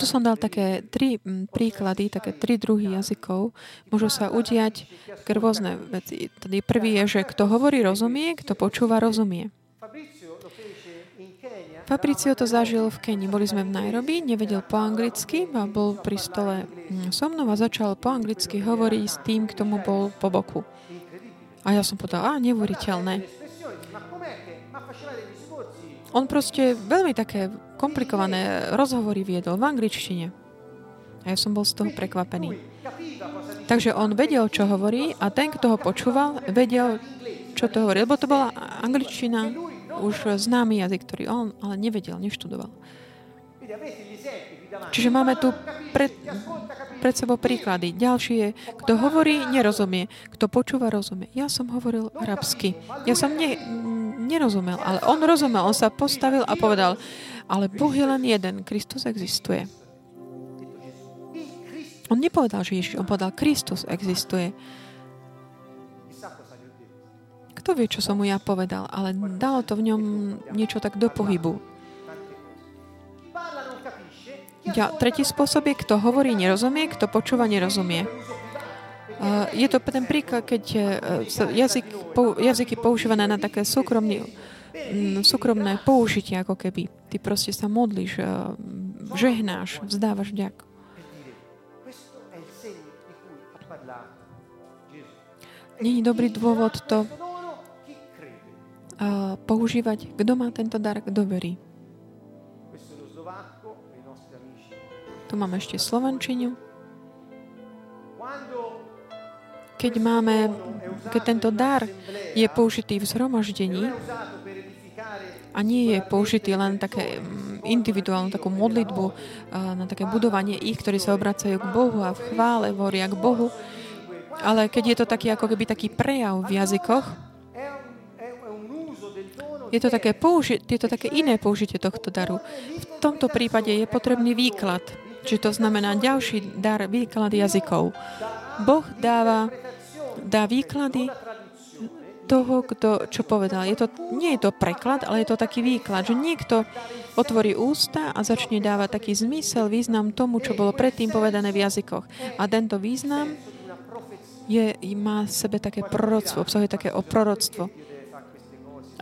Tu som dal také tri príklady, také tri druhy jazykov. Môžu sa udiať rôzne veci. Tady prvý je, že kto hovorí, rozumie, kto počúva, rozumie. Fabricio to zažil v Kenii. Boli sme v Nairobi, nevedel po anglicky a bol pri stole so mnou a začal po anglicky hovoriť s tým, kto mu bol po boku. A ja som povedal, a neuveriteľné. On proste veľmi také komplikované rozhovory viedol v angličtine. A ja som bol z toho prekvapený. Takže on vedel, čo hovorí a ten, kto ho počúval, vedel, čo to hovorí. Lebo to bola angličtina, už známy jazyk, ktorý on ale nevedel, neštudoval. Čiže máme tu pred, pred sebou príklady. Ďalší je, kto hovorí, nerozumie. Kto počúva, rozumie. Ja som hovoril arabsky. Ja som ne, nerozumel, ale on rozumel. On sa postavil a povedal, ale Boh je len jeden, Kristus existuje. On nepovedal, že Ježiš, on povedal, Kristus existuje. Kto vie, čo som mu ja povedal, ale dalo to v ňom niečo tak do pohybu. Ja, tretí spôsob je, kto hovorí, nerozumie, kto počúva, nerozumie. Uh, je to ten príklad, keď uh, jazyk, po, jazyky používané na také súkromné, m, súkromné použitie, ako keby. Ty proste sa modlíš, uh, žehnáš, vzdávaš vďak. Není dobrý dôvod to a používať, kto má tento dar, kto verí. Tu máme ešte slovenčinu. Keď máme, keď tento dar je použitý v zhromaždení a nie je použitý len také individuálnu takú modlitbu, na také budovanie ich, ktorí sa obracajú k Bohu a v chvále hovoria k Bohu, ale keď je to taký, ako keby taký prejav v jazykoch, je to také použi- je to také iné použitie tohto daru. V tomto prípade je potrebný výklad. Čiže to znamená ďalší dar, výklad jazykov. Boh dáva, dá výklady toho, kto, čo povedal. Je to, nie je to preklad, ale je to taký výklad, že niekto otvorí ústa a začne dávať taký zmysel, význam tomu, čo bolo predtým povedané v jazykoch. A tento význam je, má v sebe také proroctvo, obsahuje také o proroctvo.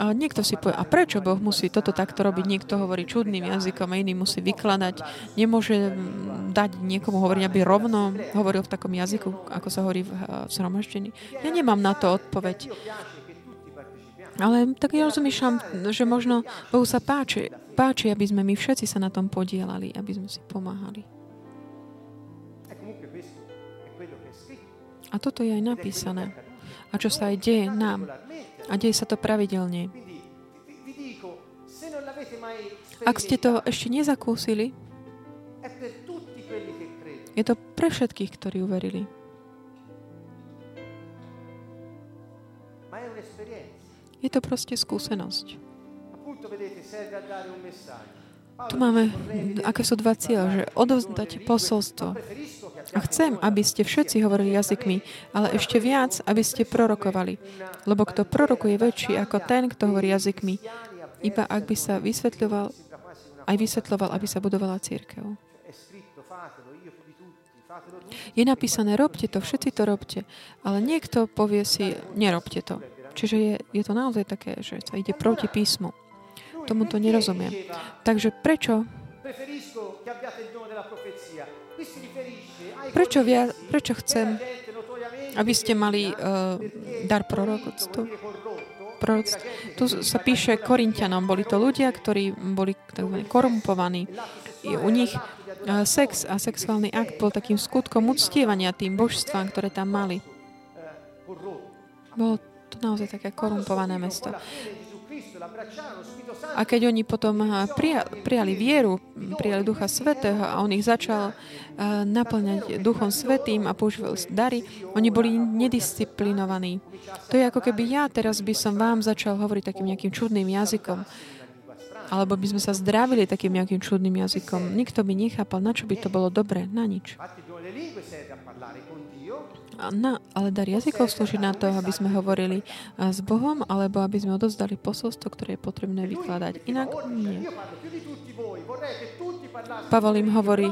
A niekto si povie, a prečo Boh musí toto takto robiť? Niekto hovorí čudným jazykom a iný musí vykladať. Nemôže dať niekomu hovoriť, aby rovno hovoril v takom jazyku, ako sa hovorí v zhromaždení. Ja nemám na to odpoveď. Ale tak ja rozmýšľam, že možno Bohu sa páči, páči, aby sme my všetci sa na tom podielali, aby sme si pomáhali. A toto je aj napísané. A čo sa aj deje nám. A deje sa to pravidelne. Ak ste to ešte nezakúsili, je to pre všetkých, ktorí uverili. Je to proste skúsenosť. Tu máme, aké sú dva cieľa, že odovzdať posolstvo. A chcem, aby ste všetci hovorili jazykmi, ale ešte viac, aby ste prorokovali. Lebo kto prorokuje väčší ako ten, kto hovorí jazykmi, iba ak by sa vysvetľoval, aj vysvetľoval, aby sa budovala cirkev. Je napísané, robte to, všetci to robte, ale niekto povie si, nerobte to. Čiže je, je to naozaj také, že sa ide proti písmu. Tomu to nerozumiem. Takže prečo Prečo, via, prečo chcem, aby ste mali uh, dar proroctva? Tu sa píše Korinťanom. Boli to ľudia, ktorí boli takzvané korumpovaní. I u nich uh, sex a sexuálny akt bol takým skutkom uctievania tým božstvám, ktoré tam mali. Bolo to naozaj také korumpované mesto. A keď oni potom prijali vieru, prijali Ducha Svätého a on ich začal naplňať Duchom Svätým a používal dary, oni boli nedisciplinovaní. To je ako keby ja teraz by som vám začal hovoriť takým nejakým čudným jazykom. Alebo by sme sa zdravili takým nejakým čudným jazykom. Nikto by nechápal, na čo by to bolo dobré. Na nič. Na, ale dar jazykov slúži na to, aby sme hovorili s Bohom, alebo aby sme odozdali posolstvo, ktoré je potrebné vykladať. Inak nie. Pavol im hovorí,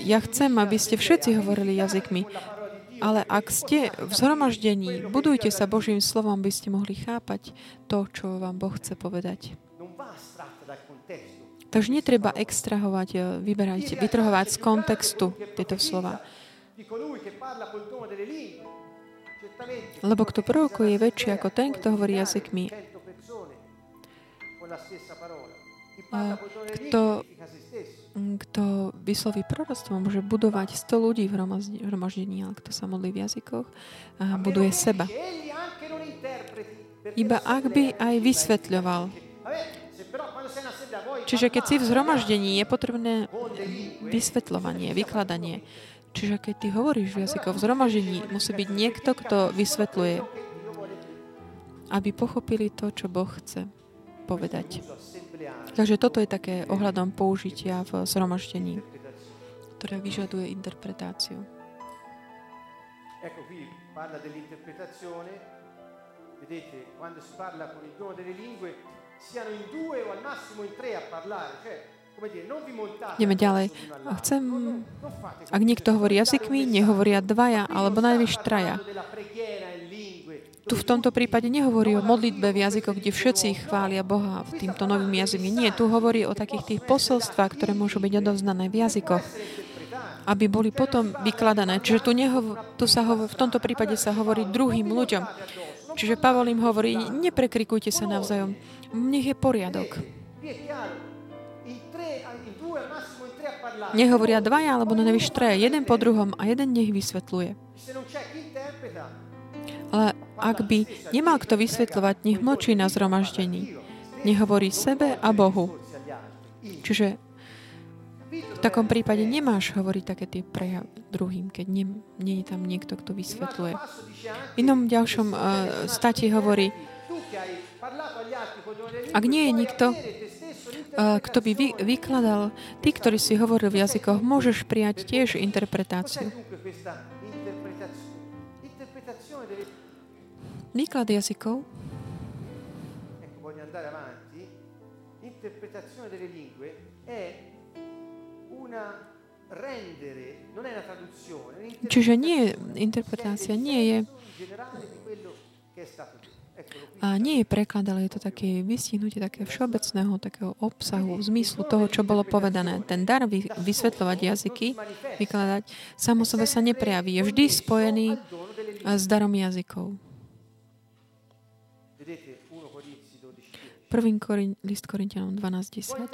ja chcem, aby ste všetci hovorili jazykmi, ale ak ste v zhromaždení, budujte sa Božím slovom, aby ste mohli chápať to, čo vám Boh chce povedať. Takže netreba extrahovať, vyberať, vytrhovať z kontextu tieto slova. Lebo kto prorokuje je väčší ako ten, kto hovorí jazykmi. A kto, kto vysloví proroctvo, môže budovať sto ľudí v hromaždení, ale kto sa modlí v jazykoch, a buduje seba. Iba ak by aj vysvetľoval. Čiže keď si v zhromaždení, je potrebné vysvetľovanie, vykladanie. Čiže keď ty hovoríš v jazykoch v zhromaždení, musí byť niekto, kto vysvetľuje, aby pochopili to, čo Boh chce povedať. Takže toto je také ohľadom použitia v zhromaždení, ktoré vyžaduje interpretáciu. Ideme ďalej. Chcem, ak niekto hovorí jazykmi, nehovoria dvaja, alebo najvyššie traja. Tu v tomto prípade nehovorí o modlitbe v jazykoch, kde všetci chvália Boha v týmto novým jazykom. Nie, tu hovorí o takých tých posolstvách, ktoré môžu byť odovzdané v jazykoch, aby boli potom vykladané. Čiže tu, neho, tu sa hovorí, v tomto prípade sa hovorí druhým ľuďom. Čiže Pavol im hovorí, nepreklikujte sa navzájom. Nech je poriadok. Nehovoria dvaja, alebo najvyššie traja, jeden po druhom a jeden nech vysvetľuje. Ale ak by nemal kto vysvetľovať, nech mlčí na zhromaždení. Nehovorí sebe a Bohu. Čiže v takom prípade nemáš hovoriť také tie prejavy druhým, keď nie, nie je tam niekto, kto vysvetľuje. V inom ďalšom uh, stati hovorí, ak nie je nikto, kto by vy, vykladal, ty, ktorý si hovoril v jazykoch, môžeš prijať tiež interpretáciu. Výklad jazykov. Čiže nie, interpretácia nie je A nie je preklad, ale je to také vystihnutie také všeobecného takého obsahu, zmyslu toho, čo bolo povedané. Ten dar vy, vysvetľovať jazyky, vykladať, samo sebe sa neprejaví. Je vždy spojený s darom jazykov. Prvý Korin, list Korinťanom dvanásť desať.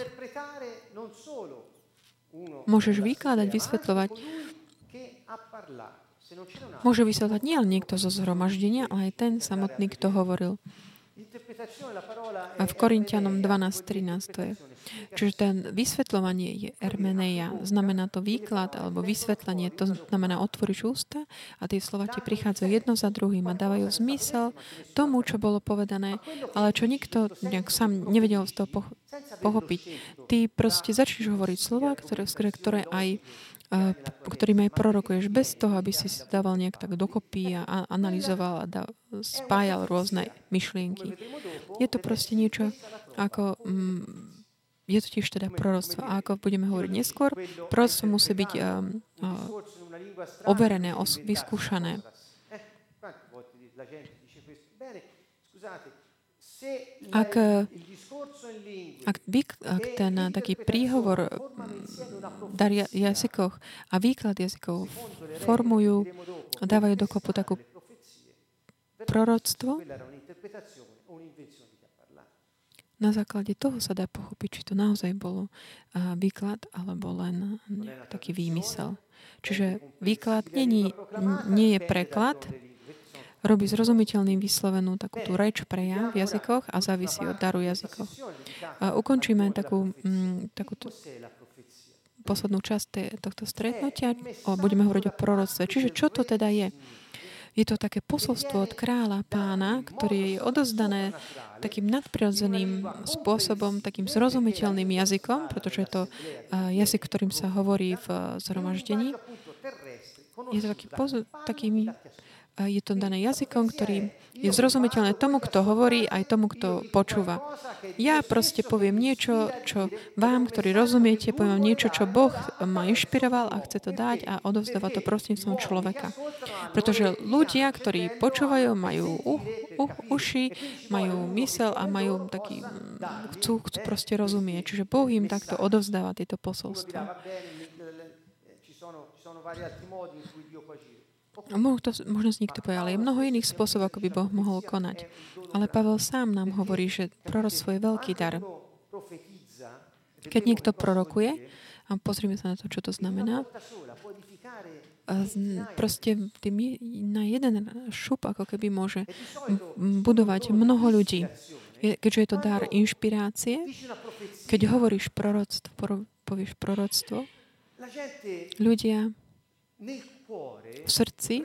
Môžeš vykladať, vysvetľovať. Môže vysvetľovať nie len niekto zo zhromaždenia, ale aj ten samotný, kto hovoril. A v Korinťanom dvanásť trinásť to je. Čiže ten vysvetľovanie je hermeneia. Znamená to výklad alebo vysvetlenie. To znamená, otvoriš ústa a tie slova ti prichádzajú jedno za druhým a dávajú zmysel tomu, čo bolo povedané, ale čo nikto nejak sám nevedel z toho pochopiť. Ty proste začneš hovoriť slova, ktoré, ktoré aj ktorým aj prorokuješ, bez toho, aby si dával nejak tak dokopy a analyzoval a da, spájal rôzne myšlienky. Je to proste niečo ako... Mm, je to tiež teda proroctvo. A ako budeme hovoriť neskôr, proroctvo musí byť uh, uh, overené, os- vyskúšané. Ak, ak, ak ten taký príhovor dar jazykoch a výklad jazykov formujú a dávajú dokopu takú proroctvo, na základe toho sa dá pochopiť, či to naozaj bolo výklad alebo len taký výmysel. Čiže výklad nie, nie je preklad, robí zrozumiteľným vyslovenú takú tú reč prejav v jazykoch a závisí od daru jazykov. A ukončíme takú, takú tú poslednú časť tohto stretnutia a budeme hovoriť o proroctve. Čiže čo to teda je? Je to také posolstvo od kráľa pána, ktoré je odozdané takým nadprirodzeným spôsobom, takým zrozumiteľným jazykom, pretože je to jazyk, ktorým sa hovorí v zhromaždení. Je to taký, takým, je to dané jazykom, ktorý je zrozumiteľné tomu, kto hovorí, aj tomu, kto počúva. Ja proste poviem niečo, čo vám, ktorí rozumiete, poviem niečo, čo Boh ma inšpiroval a chce to dať a odovzdáva to prostredníctvom človeka. Pretože ľudia, ktorí počúvajú, majú uh, uh, uši, majú mysel a majú taký, chcú, chcú proste rozumieť. Čiže Boh im takto odovzdáva tieto posolstvá. Možno z nich to povedal, ale je mnoho iných spôsobov, ako by Boh mohol konať. Ale Pavel sám nám hovorí, že proroctvo je veľký dar. Keď niekto prorokuje, a pozrime sa na to, čo to znamená, proste tým na jeden šup, ako keby môže budovať mnoho ľudí. Keďže je to dar inšpirácie, keď hovoríš proroctvo, povieš proroctvo, ľudia v srdci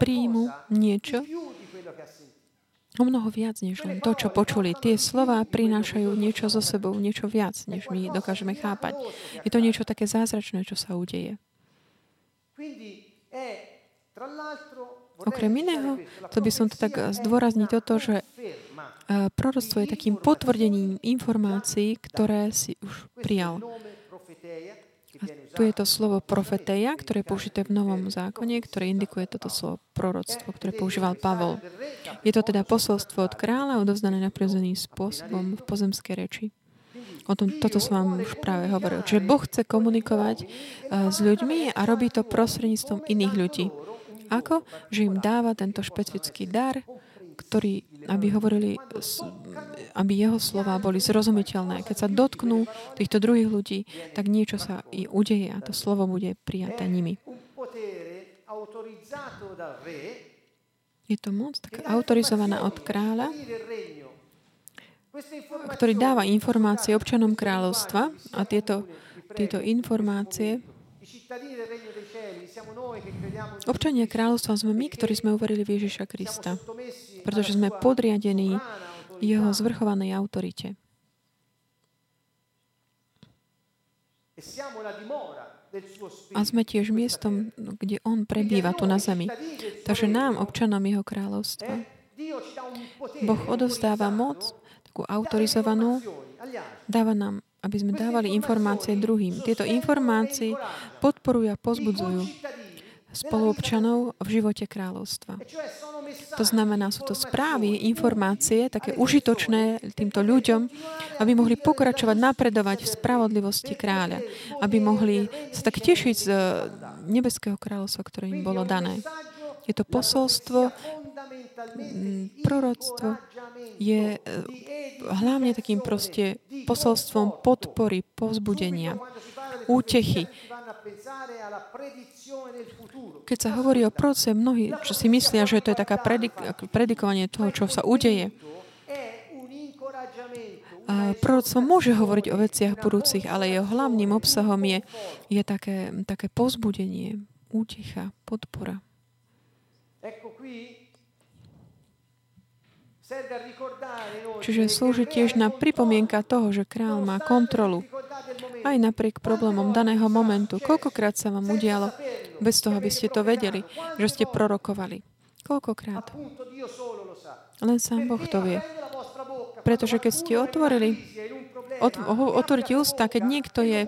príjmu niečo o mnoho viac, než len to, čo počuli. Tie slová prinášajú niečo so sebou, niečo viac, než my dokážeme chápať. Je to niečo také zázračné, čo sa udeje. Okrem iného, to by som to tak zdôrazniť o to, že proroctvo je takým potvrdením informácií, ktoré si už prijal. A tu je to slovo profeteia, ktoré je použité v Novom zákone, ktoré indikuje toto slovo proroctvo, ktoré používal Pavol. Je to teda posolstvo od kráľa, odovzdané naprirodzeným spôsobom v pozemskej reči. O tom toto som vám už práve hovoril. Čiže Boh chce komunikovať uh, s ľuďmi a robí to prostredníctvom iných ľudí. Ako? Že im dáva tento špecifický dar, ktorý, aby hovorili, aby jeho slová boli zrozumiteľné. Keď sa dotknú týchto druhých ľudí, tak niečo sa i udeje a to slovo bude prijaté nimi. Je to moc tak autorizovaná od kráľa, ktorý dáva informácie občanom kráľovstva a tieto, tieto informácie občania kráľovstva sme my, ktorí sme uverili v Ježiša Krista, pretože sme podriadení jeho zvrchovanej autorite. A sme tiež miestom, kde on prebýva tu na zemi. Takže nám, občanom jeho kráľovstva, Boh odovzdáva moc, takú autorizovanú, dáva nám, aby sme dávali informácie druhým. Tieto informácie podporujú a pozbudzujú spoluobčanov v živote kráľovstva. To znamená, sú to správy, informácie, také užitočné týmto ľuďom, aby mohli pokračovať, napredovať v spravodlivosti kráľa, aby mohli sa tak tešiť z nebeského kráľovstva, ktoré im bolo dané. Je to posolstvo, proroctvo je hlavne takým proste posolstvom podpory, povzbudenia, útechy. Keď sa hovorí o proroce, mnohí čo si myslia, že to je taká predik- predikovanie toho, čo sa udeje. A proroctvo môže hovoriť o veciach budúcich, ale jeho hlavným obsahom je, je také, také povzbudenie, útecha, podpora. Čiže slúži tiež na pripomienka toho, že kráľ má kontrolu. aj napriek problémom daného momentu. Koľkokrát sa vám udialo, bez toho, aby ste to vedeli, že ste prorokovali? Koľkokrát? Len sám Boh to vie. Pretože keď ste otvorili, otvorite ústa, keď niekto je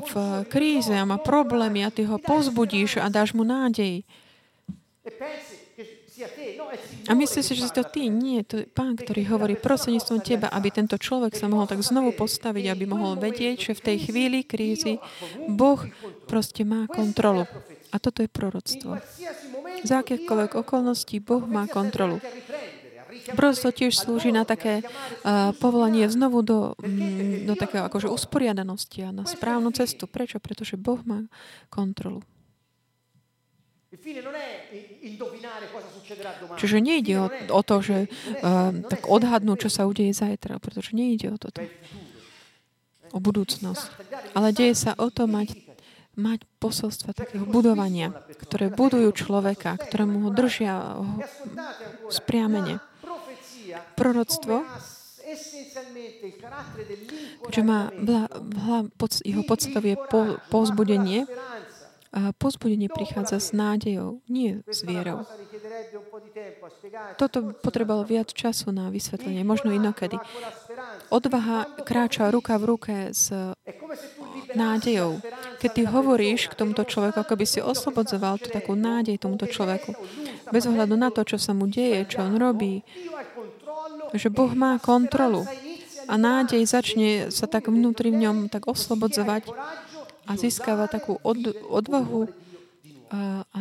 v kríze a má problémy a ty ho povzbudíš a dáš mu nádej. A myslíš si, že si to ty? Nie, to je Pán, ktorý hovorí prostredníctvom teba, aby tento človek sa mohol tak znovu postaviť, aby mohol vedieť, že v tej chvíli krízy Boh proste má kontrolu. A toto je proroctvo. Za akékoľvek okolností Boh má kontrolu. Prosto tiež slúži na také uh, povolanie znovu do, mm, do takého akože usporiadanosti a na správnu cestu. Prečo? Pretože Boh má kontrolu. Čiže nejde o, o to, že uh, tak odhadnú, čo sa udeje zajtra, pretože nejde o toto. O budúcnosť. Ale deje sa o to mať, mať posolstva takého budovania, ktoré budujú človeka, ktorému ho držia ho spriamene. Proroctvo, keďže má bla, bla, pod, jeho podstatové po, povzbudenie, a povzbudenie prichádza s nádejou, nie s vierou. Toto potrebovalo viac času na vysvetlenie, možno inokedy. Odvaha kráča ruka v ruke s nádejou. Keď ty hovoríš k tomuto človeku, ako by si oslobodzoval tú takú nádej tomuto človeku, bez ohľadu na to, čo sa mu deje, čo on robí, že Boh má kontrolu a nádej začne sa tak vnútri v ňom tak oslobodzovať a získava takú od, odvahu a, a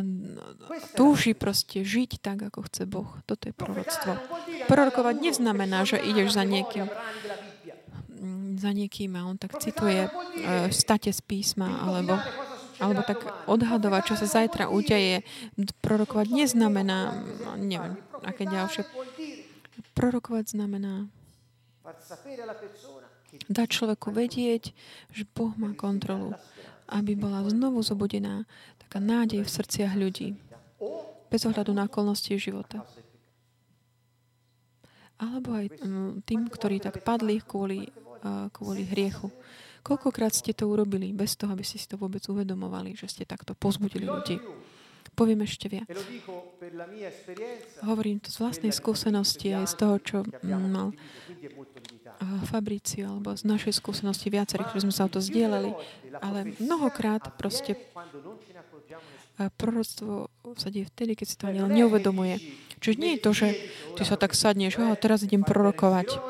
túži proste žiť tak, ako chce Boh. Toto je proroctvo. Prorokovať neznamená, že ideš za niekým, za niekým a on tak cituje state z písma, alebo, alebo tak odhadovať, čo sa zajtra udeje. Prorokovať neznamená, neviem, aké ďalšie. Prorokovať znamená dať človeku vedieť, že Boh má kontrolu, aby bola znovu zobudená taká nádej v srdciach ľudí, bez ohľadu na okolnosti života. Alebo aj tým, ktorí tak padli kvôli, kvôli hriechu. Koľkokrát ste to urobili, bez toho, aby ste si to vôbec uvedomovali, že ste takto pozbudili ľudí. Poviem ešte viac. Hovorím to z vlastnej skúsenosti aj z toho, čo mal Fabricio, alebo z našej skúsenosti viacerých, ktorí sme sa o to zdieľali. Ale mnohokrát proste proroctvo sa deje vtedy, keď si to neuvedomuje. Čiže nie je to, že ty sa tak sadneš, a teraz idem prorokovať.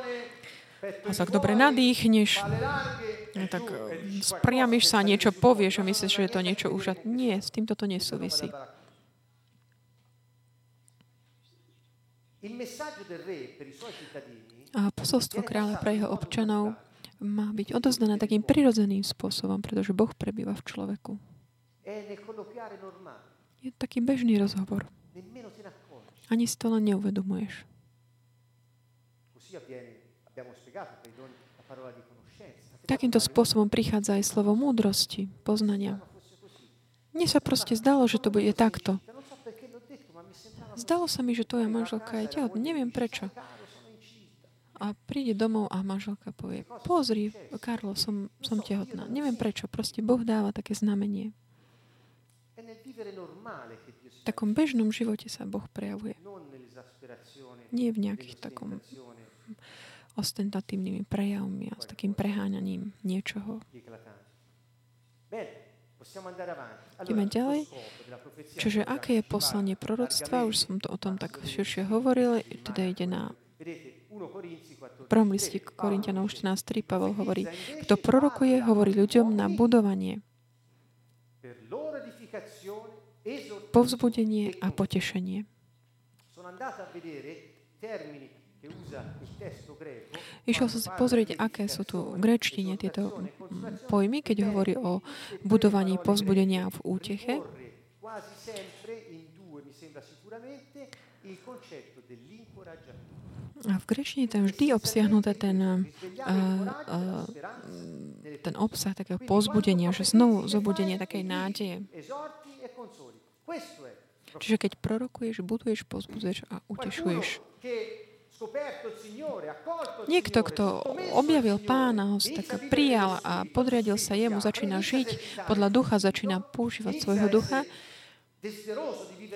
A tak dobre nadýchneš, tak spriamiš sa, niečo povieš a myslíš, že je to niečo úžasné. Nie, s týmto to nesúvisí. A posolstvo kráľa pre jeho občanov má byť odozdané takým prirodzeným spôsobom, pretože Boh prebýva v človeku. Je to taký bežný rozhovor. Ani si to len neuvedomuješ. Takýmto spôsobom prichádza aj slovo múdrosti, poznania. Mne sa proste zdalo, že to bude takto. Zdalo sa mi, že tvoja manželka je tehotná. Neviem prečo. A príde domov a manželka povie, pozri, Karlo, som, som tehotná. Neviem prečo. Proste Boh dáva také znamenie. V takom bežnom živote sa Boh prejavuje. Nie v nejakých takom ostentatívnymi prejavmi a s takým preháňaním niečoho. Ideme ďalej. Čiže aké je poslanie proroctva? Už som to o tom tak širšie hovoril. Teda ide na prvom liste Korinťanom štrnásť tri. Pavol hovorí, kto prorokuje, hovorí ľuďom na budovanie, povzbudenie a potešenie. Išiel som si pozrieť, aké sú tu v gréčtine tieto pojmy, keď hovorí o budovaní povzbudenia v úteche. A v gréčtine tam vždy obsiahnuté ten, ten obsah takého povzbudenia, že znovu zobudenie takej nádeje. Čiže keď prorokuješ, buduješ, povzbudzuješ a utešuješ. Niekto, kto objavil Pána, ho tak prijal a podriadil sa jemu, začína žiť podľa ducha, začína používať svojho ducha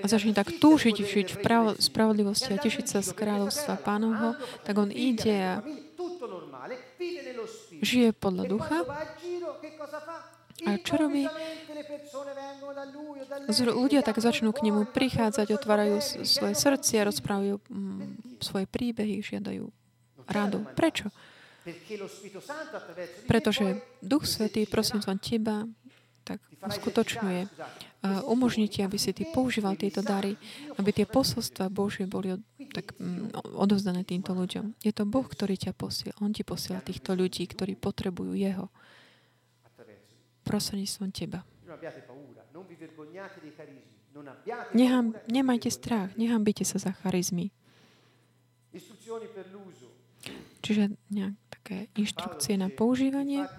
a začne tak túžiť, žiť v prav- spravodlivosti a tešiť sa z kráľovstva Pánovho, tak on ide a žije podľa ducha. A čo robí? Ľudia tak začnú k nemu prichádzať, otvárajú svoje srdcia, rozprávajú svoje príbehy, žiadajú radu. Prečo? Pretože Duch Svätý, prosím som teba, tak uskutočňuje. Umožní ti, aby si ty používal tieto dary, aby tie posolstva Božie boli tak odovzdané týmto ľuďom. Je to Boh, ktorý ťa posiel. On ti posiel týchto ľudí, ktorí potrebujú Jeho. Prostredníctvom teba. Neham, nemajte strach, nehambite sa za charizmy. Čiže nejak také inštrukcie na používanie.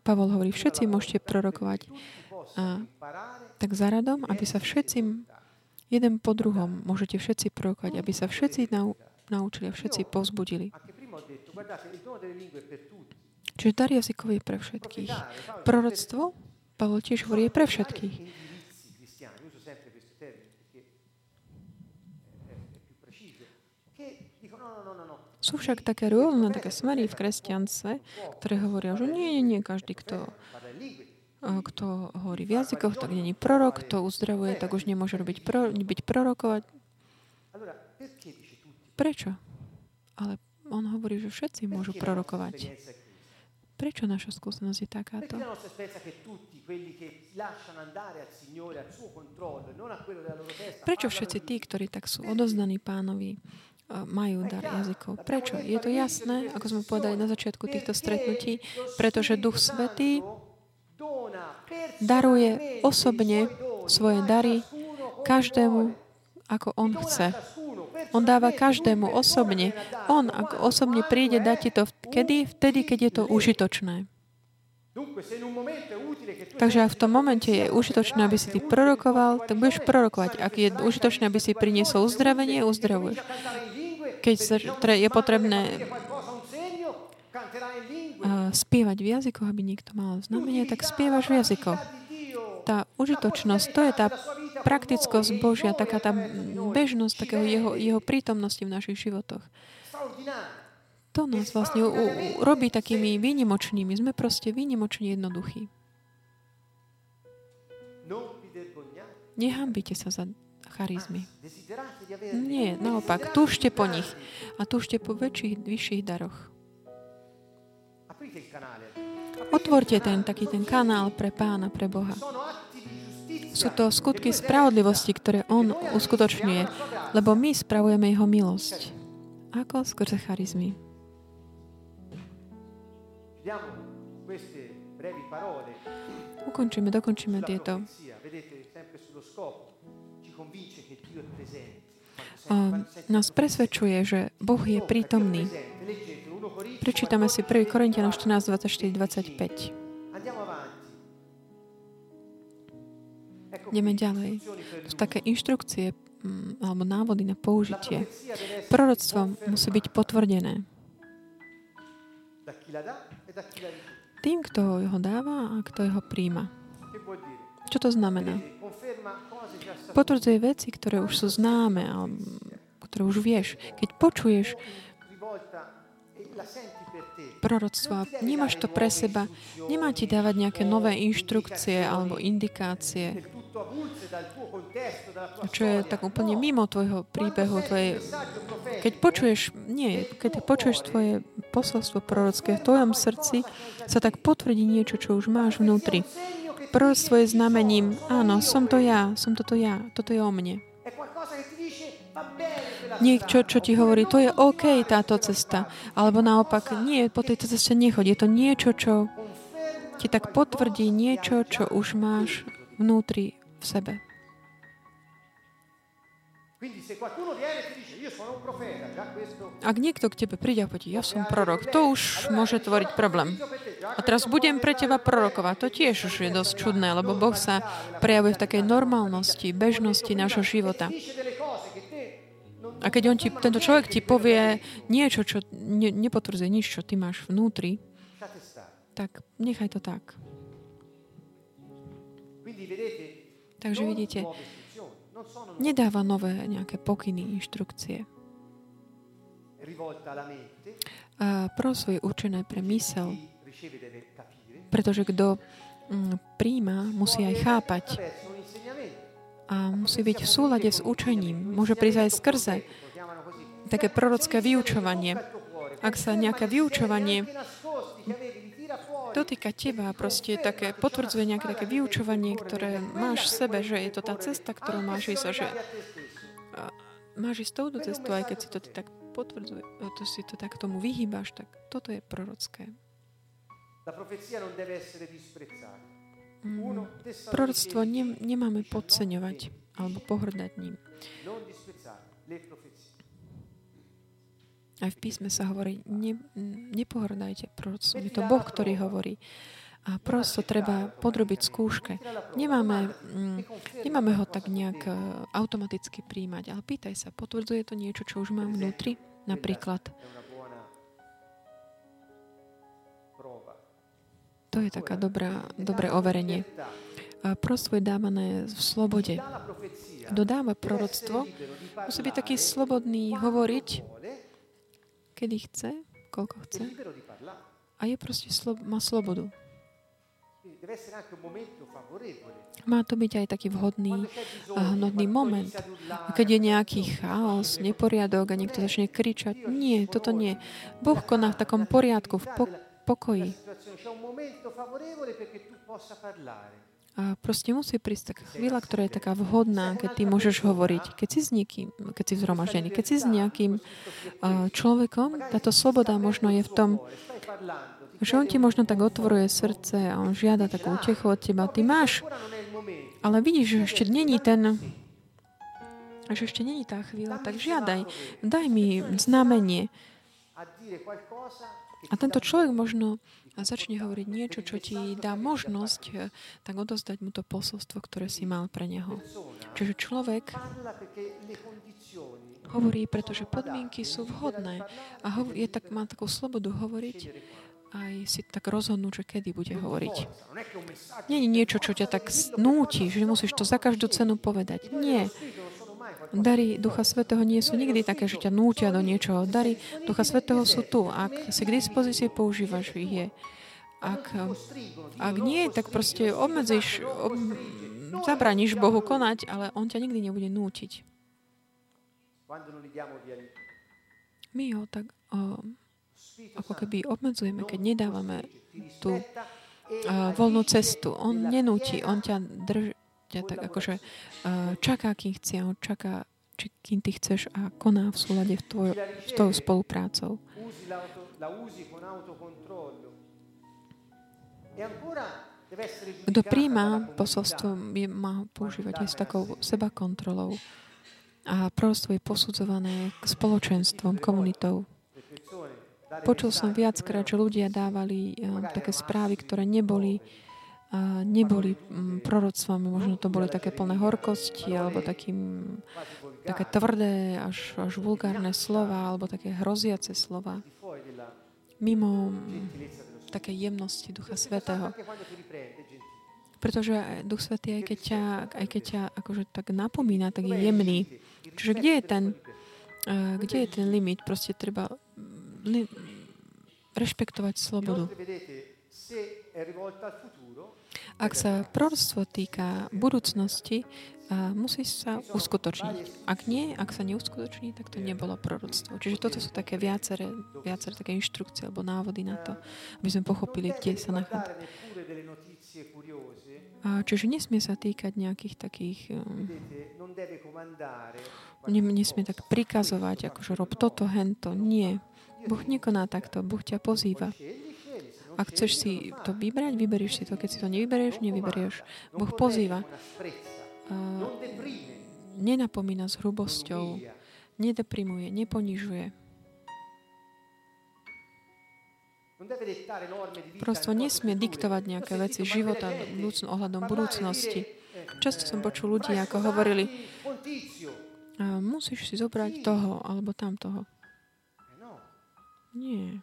Pavol hovorí, všetci môžete prorokovať a, tak za radom, aby sa všetci, jeden po druhom, môžete všetci prorokovať, aby sa všetci nau, naučili a všetci povzbudili. Čiže dar jazykov je pre všetkých. Proroctvo, Pavol tiež hovorí, je pre všetkých. Sú však také rôzne, také smery v kresťanstve, ktoré hovoria, že nie, nie, nie, každý, kto, kto hovorí v jazykoch, tak nie je prorok, kto uzdravuje, tak už nemôže robiť pro, byť prorokovať. Prečo? Ale on hovorí, že všetci môžu prorokovať. Prečo naša skúsenosť je takáto? Prečo všetci tí, ktorí tak sú odovzdaní Pánovi, majú dar jazykov? Prečo? Je to jasné, ako sme povedali na začiatku týchto stretnutí, pretože Duch Svätý daruje osobne svoje dary každému, ako on chce. On dáva každému osobne. On, ako osobne príde, dá ti to kedy? Vtedy, keď je to užitočné. Takže ak v tom momente je užitočné, aby si ty prorokoval, tak budeš prorokovať. Ak je užitočné, aby si priniesol uzdravenie, uzdravuješ. Keď je potrebné spievať v jazykoch, aby niekto mal znamenie, tak spievaš v jazykoch. Tá užitočnosť, to je tá praktickosť Božia, taká tá bežnosť, takého jeho, jeho prítomnosti v našich životoch. To nás vlastne u, u, robí takými výnimočnými. Sme proste výnimočne jednoduchí. Nehambite sa za charizmy. Nie, naopak, túžte po nich a túžte po väčších, vyšších daroch. Otvorte ten taký ten kanál pre Pána, pre Boha. Sú to skutky spravodlivosti, ktoré on uskutočňuje, lebo my spravujeme jeho milosť. Ako? Skrze charizmy. Ukončíme, dokončíme tieto. A nás presvedčuje, že Boh je prítomný. Prečítame si prvý. Korinťanom štrnásť, dvadsaťštyri, dvadsaťpäť. Ideme ďalej. To sú také inštrukcie alebo návody na použitie. Proroctvo musí byť potvrdené. Tým, kto ho dáva a kto ho príjma. Čo to znamená? Potvrdzuje veci, ktoré už sú známe a ktoré už vieš. Keď počuješ proroctva, nemáš to pre seba, nemá ti dávať nejaké nové inštrukcie alebo indikácie, čo je tak úplne mimo tvojho príbehu, tvojej... Keď počuješ, nie, keď počuješ tvoje posolstvo prorocké v tvojom srdci, sa tak potvrdí niečo, čo už máš vnútri. Proroctvo je znamením, áno, som to ja, som toto ja, toto je o mne. Niečo, čo ti hovorí, to je OK táto cesta, alebo naopak, nie, po tejto ceste nechodí. Je to niečo, čo ti tak potvrdí niečo, čo už máš vnútri v sebe. Ak niekto k tebe príde a povie, ja som prorok, to už môže tvoriť problém. A teraz budem pre teba prorokovať. To tiež už je dosť čudné, lebo Boh sa prejavuje v takej normálnosti, bežnosti nášho života. A keď on ti, tento človek ti povie niečo, čo ne, nepotvrdzuje nič, čo ty máš vnútri, tak nechaj to tak. Takže vidíte, nedáva nové nejaké pokyny, inštrukcie. A prosu je určené pre mysel, pretože kto príjma, musí aj chápať. A musí byť v súlade s učením. Môže prísť aj skrze také prorocké vyučovanie. Ak sa nejaké vyučovanie dotýka teba, proste také potvrdzuje nejaké také vyučovanie, ktoré máš v sebe, že je to tá cesta, ktorú máš ísť, že máš ísť touto cestu, aj keď si to ty tak potvrdzuje, to si to tak tomu vyhýbaš, tak toto je prorocké. Mm. Proroctvo ne, nemáme podceňovať alebo pohrdať ním. Aj v písme sa hovorí, ne, nepohrdajte proroctvom. Je to Boh, ktorý hovorí. A prosto treba podrobiť skúške. Nemáme, mm, nemáme ho tak nejak automaticky príjmať, ale pýtaj sa, potvrdzuje to niečo, čo už mám vnútri? Napríklad, to je taká dobrá, dobré overenie. Proroctvo je dávané v slobode. Kto dáva proroctvo, musí byť taký slobodný hovoriť, kedy chce, koľko chce. A je proste, slob, má slobodu. Má to byť aj taký vhodný a hodný moment. Keď je nejaký chaos, neporiadok a niekto začne kričať, nie, toto nie. Boh koná v takom poriadku, v pok- pokoji. A proste musí prísť taká chvíľa, ktorá je taká vhodná, keď ty môžeš hovoriť. Keď si s niekým, keď si vzhromaždený, keď si s nejakým človekom, táto sloboda možno je v tom, že on ti možno tak otvoruje srdce a on žiada takú utechu od teba. Ty máš, ale vidíš, že ešte není ten, že ešte není tá chvíľa, tak žiadaj, daj mi znamenie. A tento človek možno začne hovoriť niečo, čo ti dá možnosť tak odozdať mu to posolstvo, ktoré si mal pre neho. Čiže človek hovorí, pretože podmienky sú vhodné a hov- je tak, má takú slobodu hovoriť aj si tak rozhodnúť, že kedy bude hovoriť. Nie je niečo, čo ťa tak núti, že musíš to za každú cenu povedať. Nie. Dary Ducha Svätého nie sú nikdy také, že ťa nútia do niečoho. Dary Ducha Svätého sú tu. Ak si k dispozícii, používaš ich je. Ak, ak nie, tak proste obmedzíš, ob, zabraníš Bohu konať, ale on ťa nikdy nebude nútiť. My ho tak o, ako keby obmedzujeme, keď nedávame tú o, voľnú cestu. On nenúti, on ťa drží. Tak akože čaká, kým chce, on čaká, či kým ty chceš a koná v súlade s tou spoluprácou. Kto príjma posolstvo, má ho používať aj s takou sebakontrolou. A proroctvo je posudzované spoločenstvom, komunitou. Počul som viackrát, že ľudia dávali také správy, ktoré neboli a neboli proroctvami, možno to boli také plné horkosti alebo takým, také tvrdé až, až vulgárne slova alebo také hroziace slova mimo také jemnosti Ducha Svätého. Pretože Duch Svätý, aj keď ťa, aj keď ťa akože tak napomína, tak je jemný. Čiže kde je ten, kde je ten limit? Proste treba li, rešpektovať slobodu. Ak sa proroctvo týka budúcnosti, musí sa uskutočniť. Ak nie, ak sa neuskutoční, tak to nebolo proroctvo. Čiže toto sú také viaceré, viaceré také inštrukcie alebo návody na to, aby sme pochopili, kde sa nachádza. Čiže nesmie sa týkať nejakých takých... Nesmie tak prikazovať, akože rob toto, hento. Nie. Boh nekoná takto. Boh ťa pozýva. Ak chceš si to vybrať, vyberieš si to. Keď si to nevyberieš, nevyberieš. Boh pozýva. Uh, nenapomína s hrubosťou. Nedeprimuje, neponižuje. Prosto nesmie diktovať nejaké veci života ohľadom budúcnosti. Často som počul ľudí, ako hovorili, musíš si zobrať toho alebo tam toho. Nie.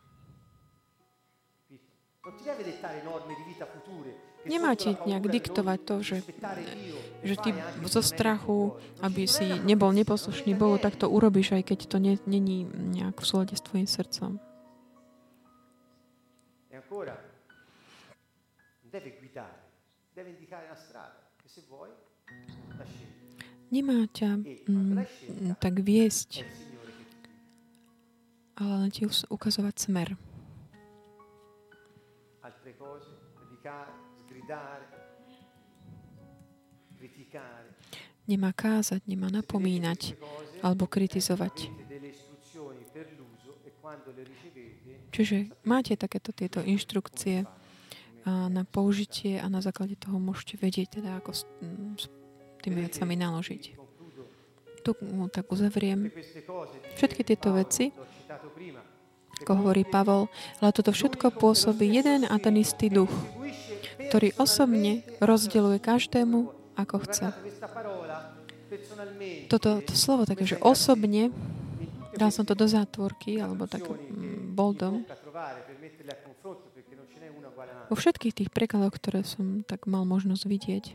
Nemá ti nejak diktovať to, že, že ty zo strachu, aby si nebol neposlušný Bohu, tak to urobíš, aj keď to není nejak v súlade s tvojim srdcom. Nemá ťa m, tak viesť, ale len ti ukazovať smer. Nemá kázať, nemá napomínať alebo kritizovať. Čiže máte takéto tieto inštrukcie na použitie a na základe toho môžete vedieť, teda ako s tými vecami naložiť. Tu tak uzavriem všetky tieto veci, ako hovorí Pavol, ale toto všetko pôsobí jeden a ten istý duch, ktorý osobne rozdeľuje každému, ako chce. Toto to slovo také, že osobne, dal som to do zátvorky, alebo tak boldom, vo všetkých tých prekladoch, ktoré som tak mal možnosť vidieť,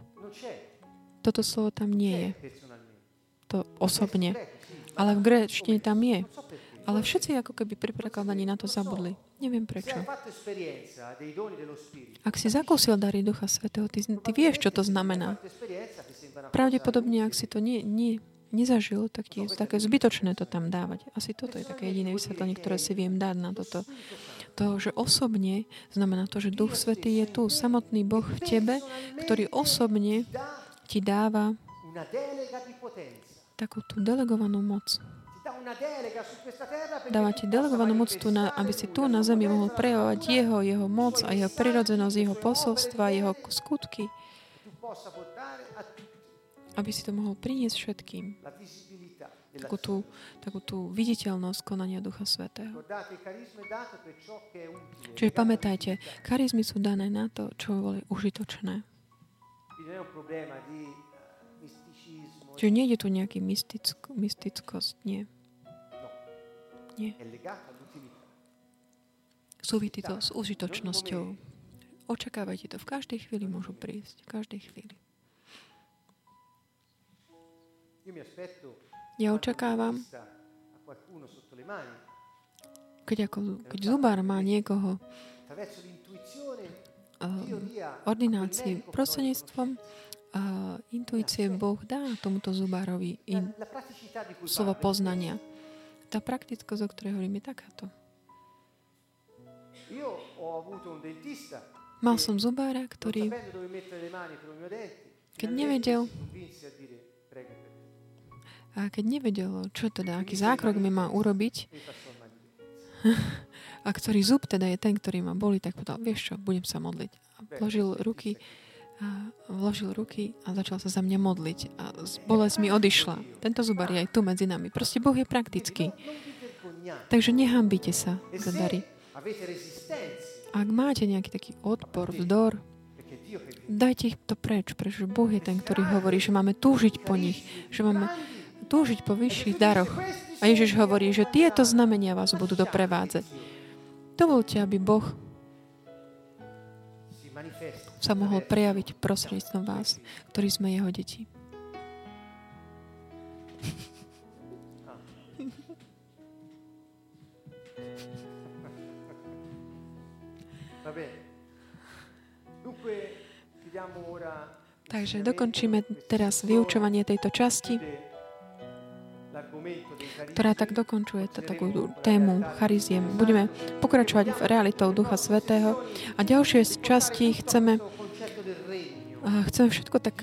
toto slovo tam nie je. To osobne. Ale v gréčtine tam je. Ale všetci ako keby pri prekladaní na to zabudli. Neviem prečo. Ak si zakúsil dary Ducha Svätého, ty, ty vieš, čo to znamená. Pravdepodobne, ak si to nie, nie, nezažil, tak ti je také zbytočné to tam dávať. Asi toto je také jediné vysvetlenie, ktoré si viem dať na toto. To, že osobne, znamená to, že Duch Svätý je tu. Samotný Boh v tebe, ktorý osobne ti dáva takú tú delegovanú moc. Dáva ti delegovanú moc tu, na, aby si tu na zemi mohol prejavovať jeho, jeho moc a jeho prirodzenosť, jeho posolstva, jeho skutky. Aby si to mohol priniesť všetkým. Takú tú, takú tú viditeľnosť konania Ducha Svätého. Čiže pamätajte, charizmy sú dané na to, čo boli užitočné. Čiže nie je tu nejaký mysticko, mystickosť, nie. Nie. Súvisí to s užitočnosťou. Očakávajte to. V každej chvíli môžu prísť. V každej chvíli. Ja očakávam, keď, ako, keď zubár má niekoho ordinácii prostredníctvom a intuície Boh dá tomuto zubárovi in... slovo poznania. Tá praktickosť, o ktorej hovorím, je takáto. Mal som zubára, ktorý keď nevedel a keď nevedel, čo teda, aký zákrok mi má urobiť a ktorý zub teda je ten, ktorý ma boli, tak povedal, vieš čo, budem sa modliť. A vložil ruky a vložil ruky a začal sa za mňa modliť a bolesť mi odišla. Tento zubár je aj tu medzi nami. Proste Boh je praktický. Takže nehambite sa za dary. Ak máte nejaký taký odpor, vzdor, dajte ich to preč, pretože Boh je ten, ktorý hovorí, že máme túžiť po nich, že máme túžiť po vyšších daroch. A Ježiš hovorí, že tieto znamenia vás budú doprevádzať. Dovolte, aby Boh sa mohol prejaviť prostredníctvom vás, ktorí sme jeho deti. Takže dokončíme teraz vyučovanie tejto časti, ktorá tak dokončuje takú tému chariziem. Budeme pokračovať v realitou Ducha Svätého a ďalšie časti chceme chceme všetko tak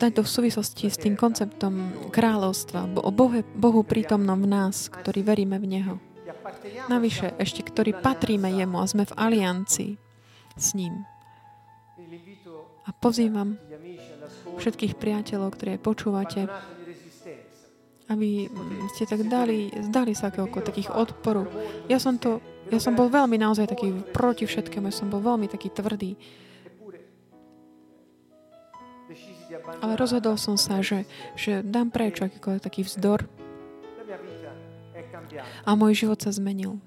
dať do súvislosti s tým konceptom kráľovstva, o Bohu, Bohu prítomnom v nás, ktorý veríme v Neho. Navyše ešte, ktorý patríme Jemu a sme v aliancii s ním. A pozývam všetkých priateľov, ktoré počúvate, aby ste tak dali, zdali sa ako takých odporu. Ja som to, ja som bol veľmi naozaj taký proti všetkému, ja som bol veľmi taký tvrdý. Ale rozhodol som sa, že, že dám preč akýkoľvek taký vzdor. A môj život sa zmenil.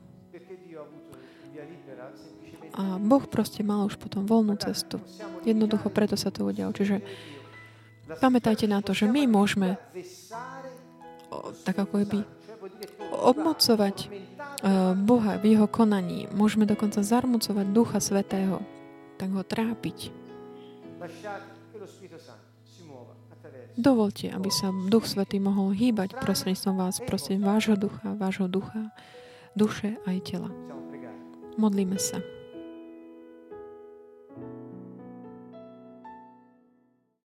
A Boh proste mal už potom voľnú cestu. Jednoducho preto sa to udialo. Čiže pamätajte na to, že my môžeme o, tak ako by obmocovať uh, Boha v jeho konaní. Môžeme dokonca zarmucovať Ducha Svätého, tak ho trápiť. Dovolte, aby sa Duch Svätý mohol hýbať prostredníctvom vás, prostredníctvom vášho ducha, vášho ducha, duše aj tela. Modlíme sa.